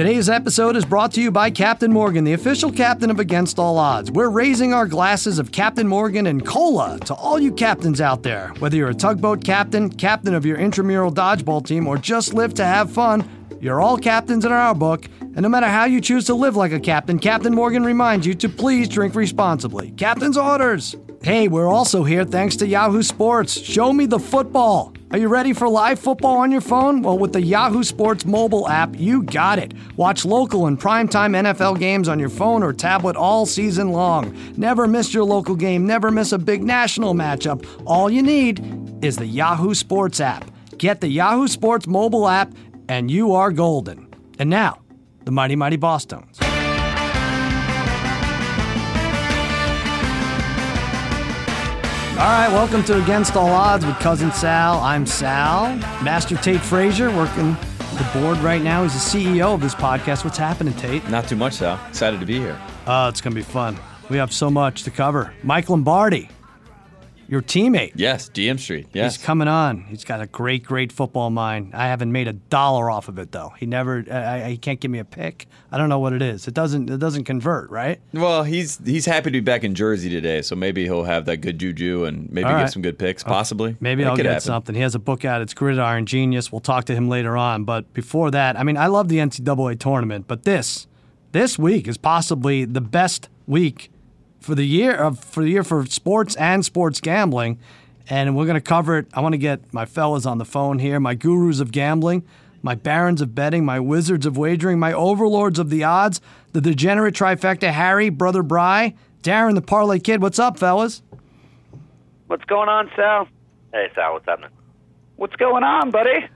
Today's episode is brought to you by Captain Morgan, the official captain of Against All Odds. We're raising our glasses of Captain Morgan and cola to all you captains out there. Whether you're a tugboat captain, captain of your intramural dodgeball team, or just live to have fun, you're all captains in our book, and no matter how you choose to live like a captain, Captain Morgan reminds you to please drink responsibly. Captain's orders! Hey, we're also here thanks to Yahoo Sports. Show me the football. Are you ready for live football on your phone? Well, with the Yahoo Sports mobile app, you got it. Watch local and primetime NFL games on your phone or tablet all season long. Never miss your local game. Never miss a big national matchup. All you need is the Yahoo Sports app. Get the Yahoo Sports mobile app, and you are golden. And now, the Mighty Mighty Bostones. All right, welcome to Against All Odds with Cousin Sal. I'm Sal. Master Tate Frazier working the board right now. He's the CEO of this podcast. What's happening, Tate? Not too much, Sal. Excited to be here. Oh, it's going to be fun. We have so much to cover. Mike Lombardi, your teammate. Yes, DM Street. Yes. He's coming on. He's got a great, great football mind. I haven't made $1 off of it, though. He never. He can't give me a pick. I don't know what it is. It doesn't convert, right? Well, he's happy to be back in Jersey today, so maybe he'll have that good juju and maybe get some good picks, possibly. Maybe I'll get something. He has a book out. It's Gridiron Genius. We'll talk to him later on. But before that, I mean, I love the NCAA tournament, but this week is possibly the best week for the year for sports and sports gambling, and we're going to cover it. I want to get my fellas on the phone here, my gurus of gambling, my barons of betting, my wizards of wagering, my overlords of the odds, the degenerate trifecta, Harry, Brother Bry, Darren, the Parlay Kid. What's up, fellas? What's going on, Sal? Hey, Sal, what's happening? What's going on, buddy?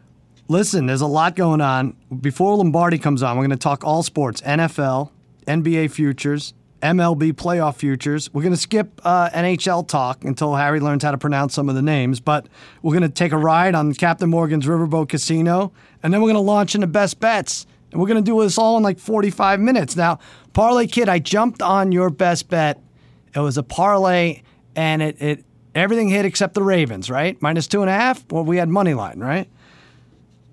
Listen, there's a lot going on. Before Lombardi comes on, we're going to talk all sports, NFL, NBA futures, MLB playoff futures. We're going to skip NHL talk until Harry learns how to pronounce some of the names, but we're going to take a ride on Captain Morgan's Riverboat Casino, and then we're going to launch into Best Bets, and we're going to do this all in like 45 minutes. Now, Parlay Kid, I jumped on your best bet. It was a parlay, and it everything hit except the Ravens, right? -2.5? Well, we had money line, right?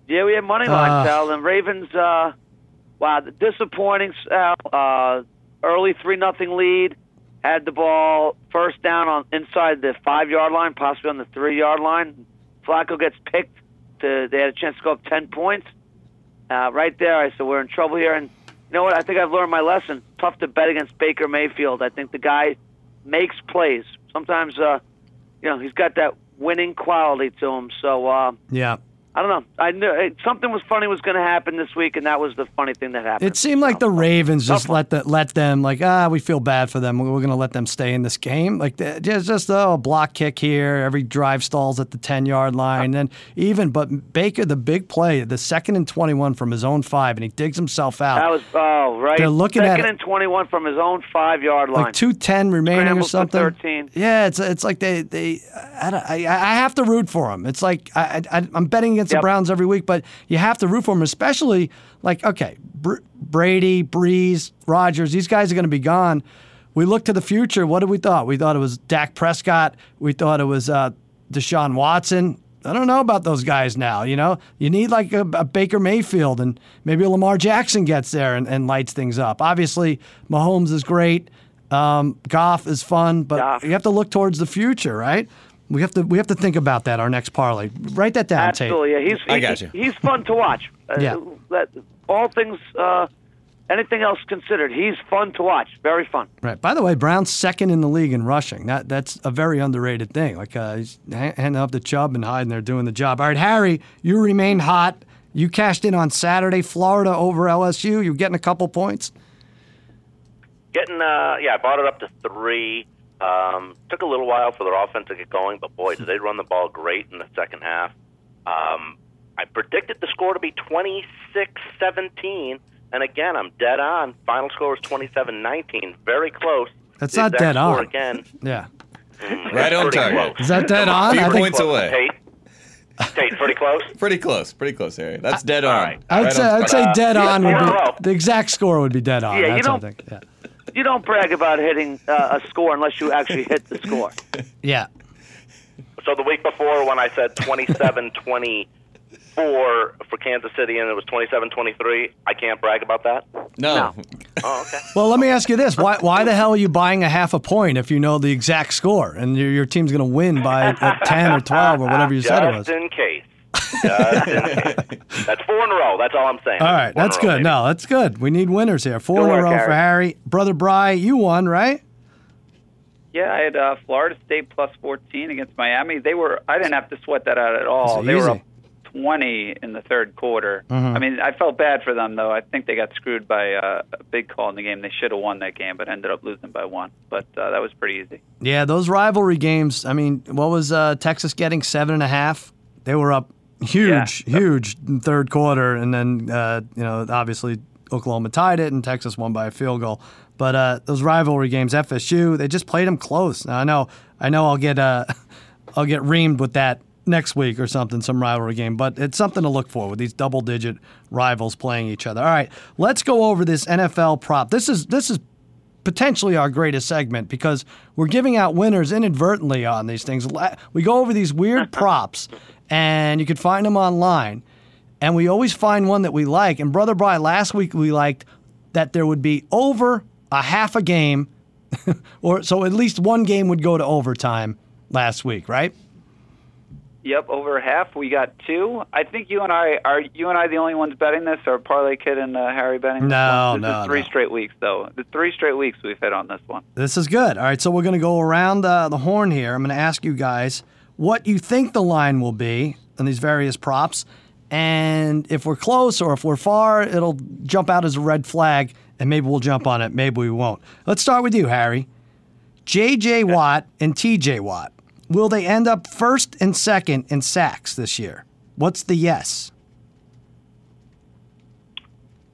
Yeah, we had money line, Sal. And Ravens, wow, the disappointing, Sal. Early 3-0 lead, had the ball first down on inside the 5-yard line, possibly on the 3-yard line. Flacco gets picked. They had a chance to go up 10 points. Right there, I said, we're in trouble here. And you know what? I think I've learned my lesson. Tough to bet against Baker Mayfield. I think the guy makes plays. Sometimes, he's got that winning quality to him. So, yeah. I don't know. I knew something was funny was going to happen this week, and that was the funny thing that happened. It seemed like the Ravens just let them like, we feel bad for them. We're going to let them stay in this game. Like just a block kick here. Every drive stalls at the 10-yard line, and but Baker, the big play, the 2nd and 21 from his own 5, and he digs himself out. That was right. They're looking at 2nd and 21 from his own 5-yard line. Like 2:10 remaining Scrambles or something. 13. Yeah, it's like they. I have to root for him. It's like I'm betting against the Browns every week, but you have to root for them, especially like, okay, Brady, Breeze, Rodgers, these guys are going to be gone. We look to the future. What did we thought? We thought it was Dak Prescott. We thought it was Deshaun Watson. I don't know about those guys now, you know? You need like a Baker Mayfield, and maybe a Lamar Jackson gets there and lights things up. Obviously, Mahomes is great. Goff is fun, but you have to look towards the future, right? We have to think about that, our next parlay. Write that down, Tate. Absolutely, yeah. I got you. He's fun to watch. All things, anything else considered, he's fun to watch. Very fun. Right. By the way, Brown's 2nd in the league in rushing. That's a very underrated thing. Like, he's handing off to Chubb and Hyde, and they're doing the job. All right, Harry, you remain hot. You cashed in on Saturday, Florida over LSU. You're getting a couple points? I bought it up to 3. Took a little while for their offense to get going, but boy, did they run the ball great in the second half. I predicted the score to be 26-17, and again, I'm dead on. Final score was 27-19, very close. That's not dead on. Again, yeah. Right on target. Is that dead on? 2 points away. Tate, pretty close? Pretty close, Harry. That's dead on. Right. I'd say dead on would be, the exact score would be dead on. Yeah, that's what I think. Yeah. You don't brag about hitting a score unless you actually hit the score. Yeah. So the week before when I said 27-20, for Kansas City, and it was 27-23. I can't brag about that? No. Oh, okay. Well, let me ask you this. Why the hell are you buying a half a point if you know the exact score and your team's going to win by 10 or 12 or whatever you said it was? Just in case. That's four in a row. That's all I'm saying. All right. That's good. Row, no, that's good. We need winners here. Four in a row, Harry. For Harry. Brother Bry, you won, right? Yeah, I had Florida State plus 14 against Miami. I didn't have to sweat that out at all. They were up 20 in the third quarter. Mm-hmm. I mean, I felt bad for them, though. I think they got screwed by a big call in the game. They should have won that game, but ended up losing by one. But that was pretty easy. Yeah, those rivalry games. I mean, what was Texas getting? 7.5? They were up huge in the third quarter, and then, obviously Oklahoma tied it, and Texas won by a field goal. But those rivalry games, FSU, they just played them close. Now, I know, I'll get reamed with that next week or something, some rivalry game. But it's something to look for with these double-digit rivals playing each other. All right, let's go over this NFL prop. This is potentially our greatest segment because we're giving out winners inadvertently on these things. We go over these weird props, and you can find them online. And we always find one that we like. And Brother Brian, last week we liked that there would be over a half a game, or so at least one game would go to overtime last week, right? Yep, over half. We got two. I think you and I the only ones betting this, or Parlay Kid and Harry betting this? No. Three straight weeks, though. The three straight weeks we've hit on this one. This is good. All right, so we're going to go around the horn here. I'm going to ask you guys what you think the line will be on these various props, and if we're close or if we're far, it'll jump out as a red flag, and maybe we'll jump on it, maybe we won't. Let's start with you, Harry. J.J. Watt and T.J. Watt. Will they end up first and second in sacks this year? What's the yes?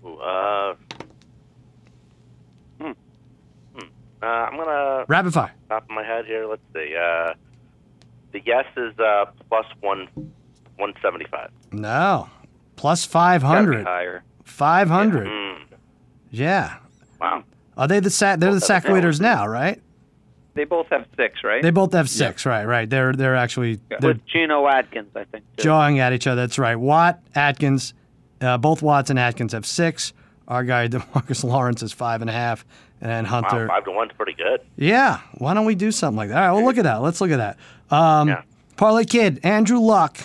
I'm going to... Rapid fire. Top of my head here, let's see. The yes is plus 175. No. Plus 500. Gotta be higher. 500. Yeah. Yeah. Wow. Are they they're the sack leaders now, right? They both have six, right? They both have six, yeah. Right. They're actually... Yeah. With Geno Atkins, I think. Too. Jawing at each other, that's right. Watt, Atkins, both Watts and Atkins have six. Our guy, Demarcus Lawrence, is 5.5, and Hunter... Wow, 5-1's pretty good. Yeah. Why don't we do something like that? All right, well, look at that. Let's look at that. Parlay Kid, Andrew Luck.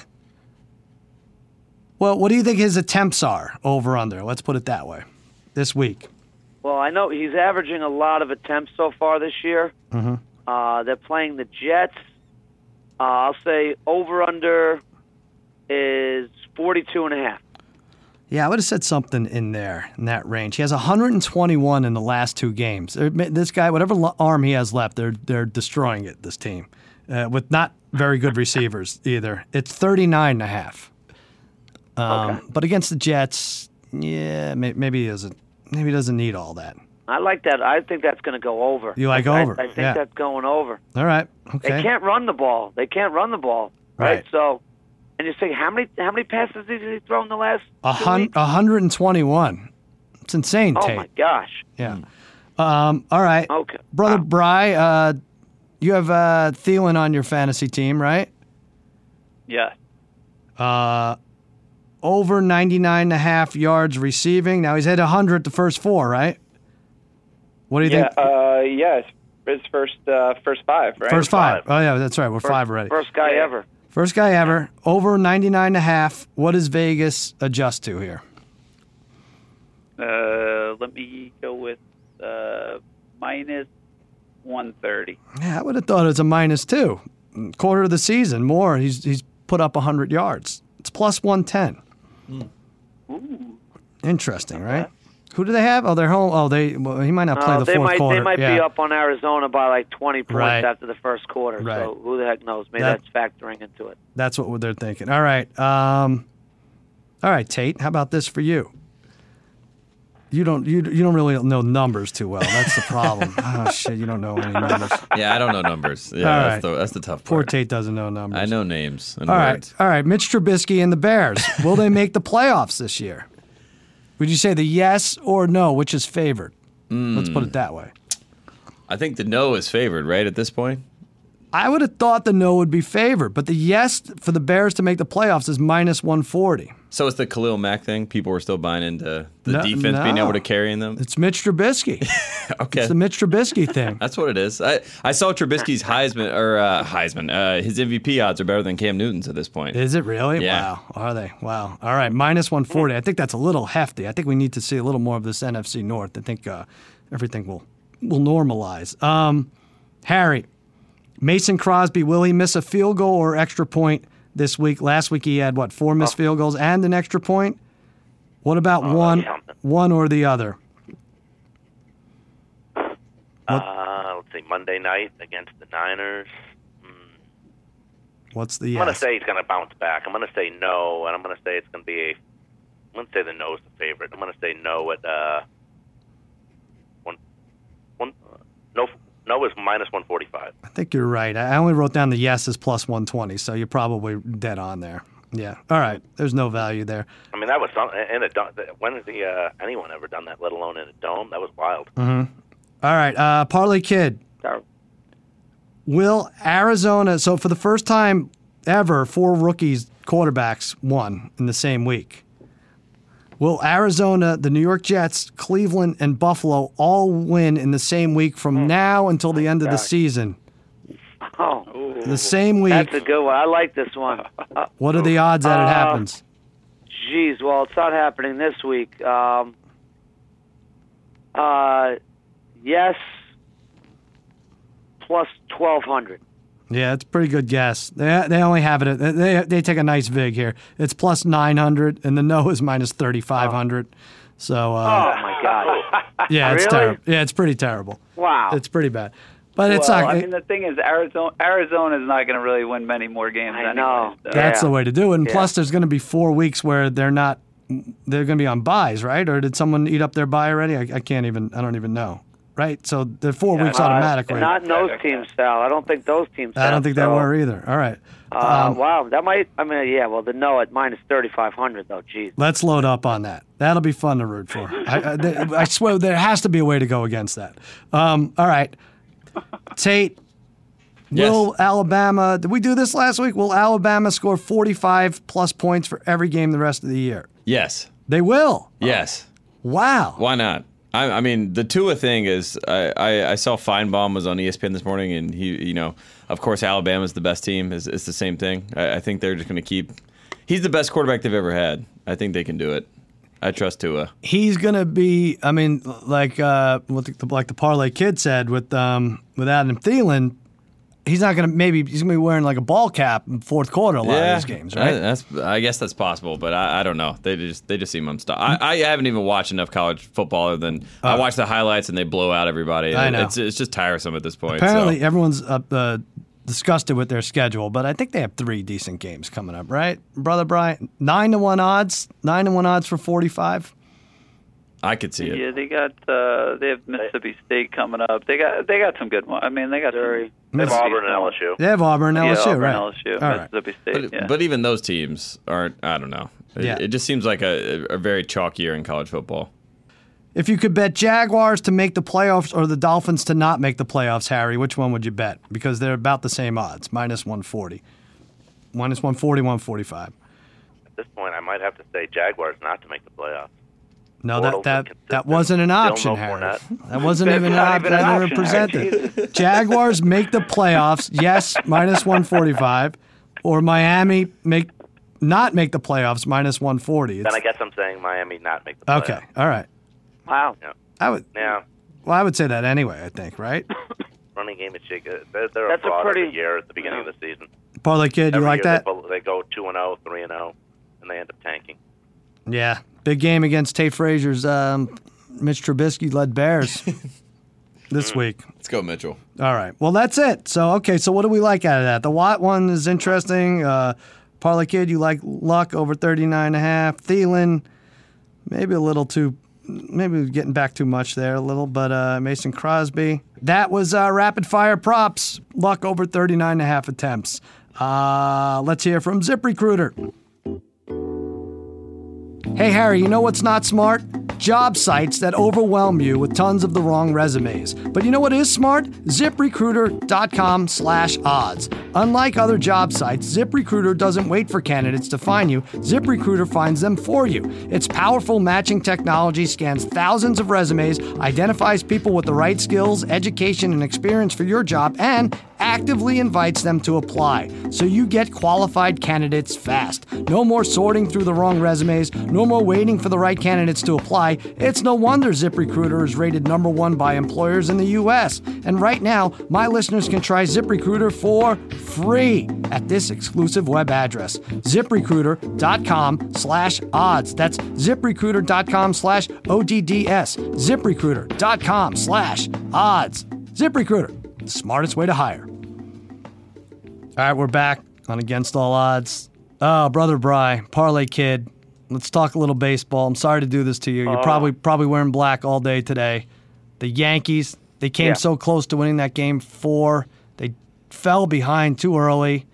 Well, what do you think his attempts are over-under? Let's put it that way. This week. Well, I know he's averaging a lot of attempts so far this year. Mm-hmm. They're playing the Jets. I'll say over-under is 42.5. Yeah, I would have said something in there, in that range. He has 121 in the last two games. This guy, whatever arm he has left, they're destroying it, this team, with not very good receivers either. It's 39.5. But against the Jets, yeah, maybe he isn't. Maybe he doesn't need all that. I like that. I think that's going to go over. You like over? I think that's going over. All right. Okay. They can't run the ball. Right? So, and you say, how many passes did he throw in the last 121. It's insane, Tate. Oh, my gosh. Yeah. All right. Okay. Brother Bry, you have Thielen on your fantasy team, right? Yeah. Over 99.5 yards receiving. Now he's hit 100 the first four, right? What do you think? Yeah, it's first five, right? First five. Oh, yeah, that's right. We're five already. First guy ever. Over 99.5. What does Vegas adjust to here? Let me go with minus 130. Yeah, I would have thought it was a minus -2. Quarter of the season, more. He's put up 100 yards. It's plus 110. Ooh. Interesting, right? Who do they have? Oh, they're home. Oh, he might not play the fourth quarter. They might be up on Arizona by like 20 points after the first quarter. Right. So who the heck knows? Maybe that's factoring into it. That's what they're thinking. All right. Tate. How about this for you? You don't really know numbers too well. That's the problem. Oh shit, you don't know any numbers. Yeah, I don't know numbers. Yeah, right. That's the tough part. Poor Tate doesn't know numbers. I know names. And words. All right. Mitch Trubisky and the Bears. Will they make the playoffs this year? Would you say the yes or no, which is favored? Let's put it that way. I think the no is favored, right? At this point, I would have thought the no would be favored, but the yes for the Bears to make the playoffs is minus 140. So it's the Khalil Mack thing? People were still buying into the defense being able to carry in them? It's Mitch Trubisky. Okay. It's the Mitch Trubisky thing. That's what it is. I saw Trubisky's Heisman, or his MVP odds are better than Cam Newton's at this point. Is it really? Yeah. Wow. Are they? Wow. All right, minus 140. I think that's a little hefty. I think we need to see a little more of this NFC North. I think everything will normalize. Harry. Mason Crosby, will he miss a field goal or extra point this week? Last week he had, what, four missed field goals and an extra point? What about one or the other? Let's see, Monday night against the Niners. What's the yes? I'm going to say he's going to bounce back. I'm going to say no, and I'm going to say it's going to be I'm going to say the no is the favorite. I'm going to say no at No is minus 145. I think you're right. I only wrote down the yes is plus 120, so you're probably dead on there. Yeah. All right. There's no value there. I mean, that was something. When has anyone ever done that, let alone in a dome? That was wild. Mm-hmm. All right. Parlay Kid. Will Arizona, so for the first time ever, four rookies quarterbacks won in the same week. Will Arizona, the New York Jets, Cleveland, and Buffalo all win in the same week from now until the end of the season? Oh. The same week. That's a good one. I like this one. What are the odds that it happens? Geez, well, it's not happening this week. Yes, plus 1,200. Yeah, it's a pretty good guess. They only have it at, they take a nice vig here. It's plus 900, and the no is minus 3,500. So, oh my God! Yeah, it's really? Terrible. Yeah, it's pretty terrible. Wow, it's pretty bad. But it's not. I mean, the thing is, Arizona is not going to really win many more games. I know. So. That's the way to do it. And plus, there's going to be 4 weeks where they're not. They're going to be on buys, right? Or did someone eat up their buy already? I can't even. I don't even know. Right, so they're 4 weeks automatically. Not in those teams, Sal. I don't think those teams. I don't think they were either. All right. Wow, that might. I mean, yeah. Well, the no at minus 3,500, though. Jeez. Let's load up on that. That'll be fun to root for. I swear, there has to be a way to go against that. All right, Tate. Will Alabama? Did we do this last week? Will Alabama score 45 plus points for every game the rest of the year? Yes. They will. Yes. Wow. Why not? I mean, the Tua thing is, I saw Feinbaum was on ESPN this morning, and he, you know, of course, Alabama's the best team. It's the same thing. I think they're just going to keep. He's the best quarterback they've ever had. I think they can do it. I trust Tua. He's going to be. I mean, like the Parlay Kid said with Adam Thielen. He's not going to maybe he's going to be wearing like a ball cap in fourth quarter a lot of these games, right? I guess that's possible, but I don't know. They just seem unstoppable. I haven't even watched enough college football other than I watch the highlights and they blow out everybody. I know. It's just tiresome at this point. Apparently, everyone's disgusted with their schedule, but I think they have three decent games coming up, right, Brother Brian? 9-1 odds. 9-1 odds for 45. I could see it. Yeah, they have Mississippi State coming up. They got some good ones. I mean, they got they have Auburn and LSU. They have Auburn and LSU, right? Auburn, LSU, Mississippi State. But even those teams aren't. I don't know. It just seems like a very chalk year in college football. If you could bet Jaguars to make the playoffs or the Dolphins to not make the playoffs, Harry, which one would you bet? Because they're about the same odds, minus 140, minus 140, 145. At this point, I might have to say Jaguars not to make the playoffs. No, that wasn't an option, Harry. That wasn't even an option. I never presented. Jaguars make the playoffs, yes, minus 145, or Miami not make the playoffs, minus 140. Then I guess I'm saying Miami not make the playoffs. Okay, all right. Wow. Yeah. I would say that anyway, I think, right? Running game is shaky. They're a pretty year at the beginning of the season. Parlay Kid, you like that? They go 2-0, 3-0, and they end up tanking. Yeah. Big game against Tate Frazier's Mitch Trubisky-led Bears this week. Let's go, Mitchell. All right. Well, that's it. So what do we like out of that? The Watt one is interesting. Parlay Kid, you like Luck over 39.5. Thielen, maybe getting back too much there a little, but Mason Crosby. That was rapid-fire props. Luck over 39.5 attempts. Let's hear from ZipRecruiter. Hey, Harry, you know what's not smart? job sites that overwhelm you with tons of the wrong resumes. But you know what is smart? ZipRecruiter.com/odds. Unlike other job sites, ZipRecruiter doesn't wait for candidates to find you. ZipRecruiter finds them for you. Its powerful matching technology scans thousands of resumes, identifies people with the right skills, education, and experience for your job, and actively invites them to apply, so you get qualified candidates fast. No more sorting through the wrong resumes, no more waiting for the right candidates to apply. It's no wonder ZipRecruiter is rated #1 by employers in the U.S. And right now, my listeners can try ZipRecruiter for free at this exclusive web address, ZipRecruiter.com/odds. That's ZipRecruiter.com/ODDS. ZipRecruiter.com/odds. ZipRecruiter, the smartest way to hire. All right, we're back on Against All Odds. Oh, Brother Bry, Parlay Kid, let's talk a little baseball. I'm sorry to do this to you. You're probably wearing black all day today. The Yankees, they came so close to winning that game 4. They fell behind too early,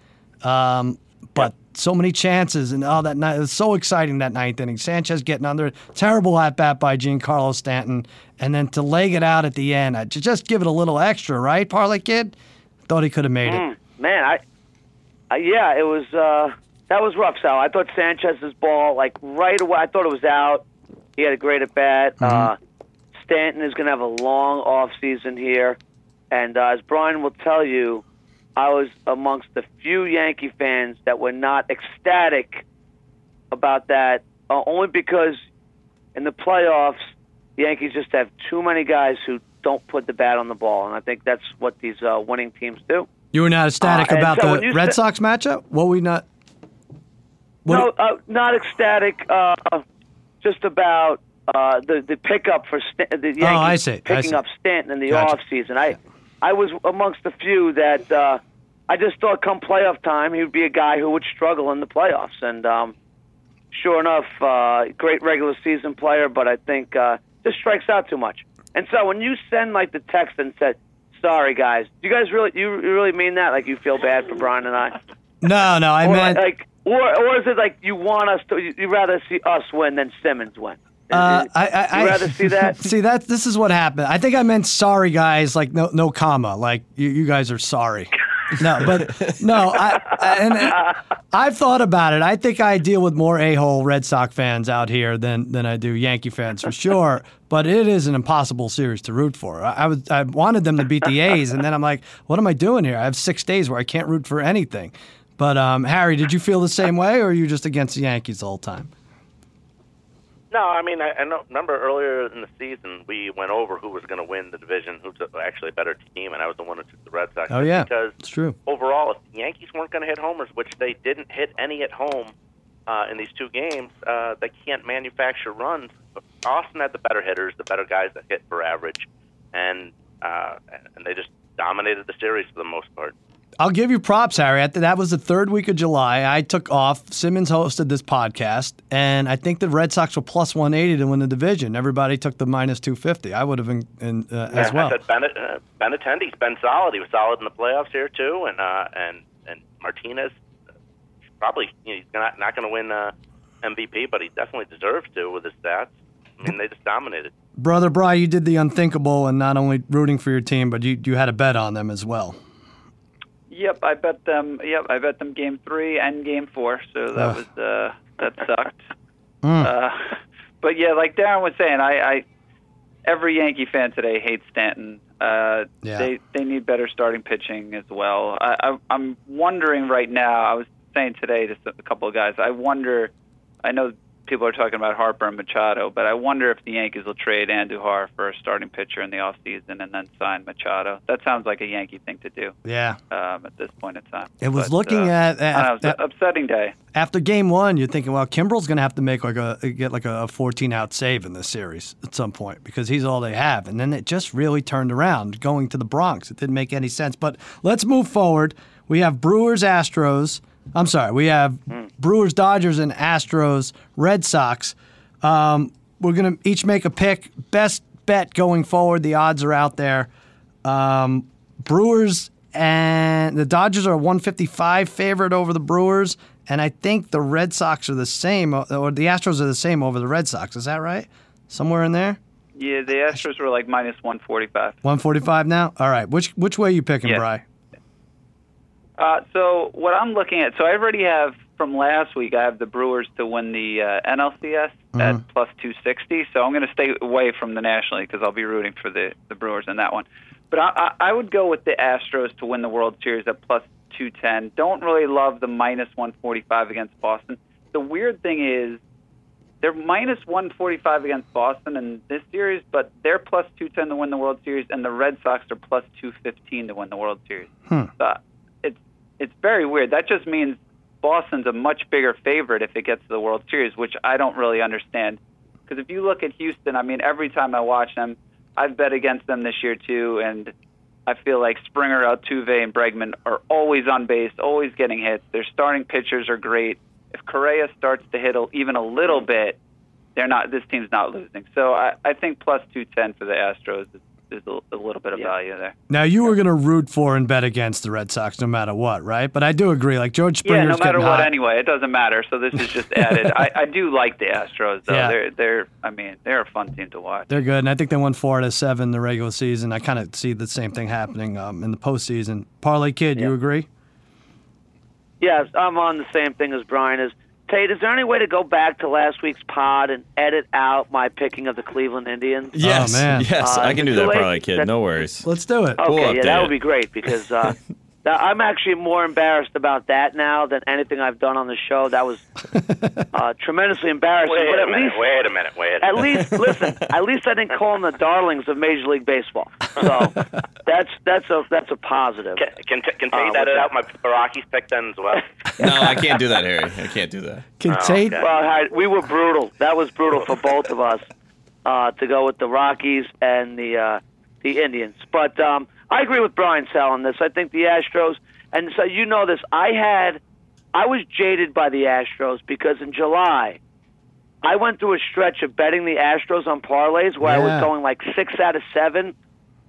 but so many chances. And that night, it was so exciting that ninth inning. Sanchez getting under it. Terrible at-bat by Giancarlo Stanton. And then to leg it out at the end, just give it a little extra, right, Parlay Kid? Thought he could have made it. Man, it was that was rough, Sal. I thought Sanchez's ball, right away, I thought it was out. He had a great at bat. Stanton is going to have a long off season here, and as Brian will tell you, I was amongst the few Yankee fans that were not ecstatic about that, only because in the playoffs, the Yankees just have too many guys who don't put the bat on the ball, and I think that's what these winning teams do. You were not ecstatic about the Red Sox matchup? Not ecstatic. Just about the pickup for the Yankees picking up Stanton in the offseason. I was amongst the few that I just thought come playoff time he would be a guy who would struggle in the playoffs. And sure enough, great regular season player, but I think just strikes out too much. And so when you send the text and said, sorry, guys. Do you guys really mean that? You feel bad for Brian and I? No, I meant or is it you want us to? You'd rather see us win than Simmons win? I'd rather see that. See that? This is what happened. I think I meant sorry, guys. No comma. You guys are sorry. I've thought about it. I think I deal with more a-hole Red Sox fans out here than I do Yankee fans for sure. But it is an impossible series to root for. I wanted them to beat the A's, and then I'm like, what am I doing here? I have 6 days where I can't root for anything. But Harry, did you feel the same way, or are you just against the Yankees the whole time? No, I know, remember earlier in the season we went over who was going to win the division, who's actually a better team, and I was the one who took the Red Sox. Oh, yeah, because it's true. Overall, if the Yankees weren't going to hit homers, which they didn't hit any at home in these 2 games, they can't manufacture runs. But Austin had the better hitters, the better guys that hit for average, and they just dominated the series for the most part. I'll give you props, Harry. That was the third week of July. I took off. Simmons hosted this podcast, and I think the Red Sox were plus 180 to win the division. Everybody took the minus 250. I would have been as well. I said Ben Attendee's been solid. He was solid in the playoffs here too, and Martinez probably he's not going to win MVP, but he definitely deserves to with his stats. They just dominated. Brother Bry, you did the unthinkable, and not only rooting for your team, but you had a bet on them as well. Yep, I bet them. Game 3 and game 4. So that was that sucked. But yeah, like Darren was saying, I every Yankee fan today hates Stanton. They need better starting pitching as well. I'm wondering right now. I was saying today to a couple of guys. I wonder. I know people are talking about Harper and Machado, but I wonder if the Yankees will trade Andujar for a starting pitcher in the offseason and then sign Machado. That sounds like a Yankee thing to do. Yeah. At this point in time. It was an upsetting day. After game 1, you're thinking, well, Kimbrel's going to have to make a 14-out save in this series at some point because he's all they have. And then it just really turned around going to the Bronx. It didn't make any sense. But let's move forward. We have Brewers-Astros. I'm sorry, we have Brewers, Dodgers, and Astros, Red Sox. We're going to each make a pick. Best bet going forward. The odds are out there. Brewers and the Dodgers are 155 favorite over the Brewers, and I think the Red Sox are the same, or the Astros are the same over the Red Sox. Is that right? somewhere in there? Yeah, the Astros were like minus 145. 145 now? All right. Which way are you picking, Bri? So what I'm looking at, so I already have from last week, I have the Brewers to win the NLCS at plus 260. So I'm going to stay away from the National League because I'll be rooting for the Brewers in that one. But I would go with the Astros to win the World Series at plus 210. Don't really love the minus 145 against Boston. The weird thing is, they're minus 145 against Boston in this series, but they're plus 210 to win the World Series, and the Red Sox are plus 215 to win the World Series. So it's very weird. That just means Boston's a much bigger favorite if it gets to the World Series, which I don't really understand. Because if you look at Houston, I mean, every time I watch them, I've bet against them this year too, and I feel like Springer, Altuve, and Bregman are always on base, always getting hits. Their starting pitchers are great. If Correa starts to hit even a little bit, they're not. This team's not losing. So I think plus 210 for the Astros is a little bit of value there. Now, you were going to root for and bet against the Red Sox no matter what, right? But I do agree. Like, George Springer's getting hot. Yeah, no matter what anyway. It doesn't matter. So this is just added. I do like the Astros, though. Yeah. They're a fun team to watch. They're good, and I think they won 4 out of 7 the regular season. I kind of see the same thing happening in the postseason. Parlay Kid, you agree? Yes, I'm on the same thing as Brian is. Tate, is there any way to go back to last week's pod and edit out my picking of the Cleveland Indians? Yes, oh, man. Yes, I can do that, Parlay Kid. No worries. Let's do it. Okay, that would be great because I'm actually more embarrassed about that now than anything I've done on the show. That was tremendously embarrassing. Wait a minute. At least I didn't call them the darlings of Major League Baseball. So that's a positive. Can Tate edit out my Rockies pick then as well? No, I can't do that, Harry. I can't do that. Well, we were brutal. That was brutal for both of us to go with the Rockies and the Indians. But I agree with Brian Sal on this. I think the Astros, and so you know this, I was jaded by the Astros because in July, I went through a stretch of betting the Astros on parlays where I was going like 6 out of 7,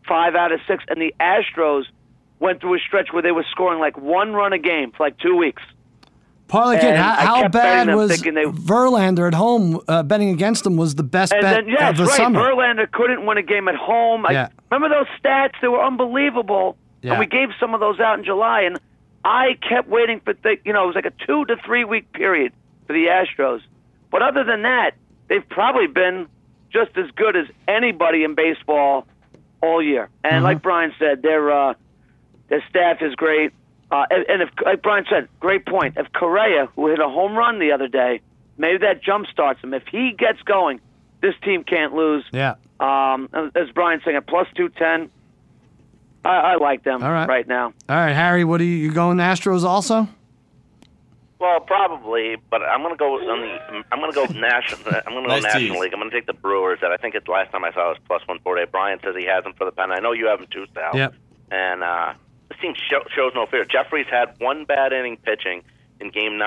5 out of 6, and the Astros went through a stretch where they were scoring like 1 run a game for like 2 weeks. Parlay Kid, how bad was Verlander at home betting against them was the best bet of the summer. Verlander couldn't win a game at home. Remember those stats? They were unbelievable. Yeah. And we gave some of those out in July. And I kept waiting for, it was like a 2 to 3 week period for the Astros. But other than that, they've probably been just as good as anybody in baseball all year. And like Brian said, their staff is great. And if, like Brian said, great point. If Correa, who hit a home run the other day, maybe that jump starts him. If he gets going, this team can't lose. Yeah. As Brian's saying, at plus 210, I like them right now. All right, Harry, what are you going Astros also? Well, probably, but I'm going to go National. I'm going to go National League. I'm going to take the Brewers. That I think it's last time I saw it was plus 148. Brian says he has them for the pen. I know you have them too, Sal. Yep. And this team shows no fear. Jeffries had one bad inning pitching in in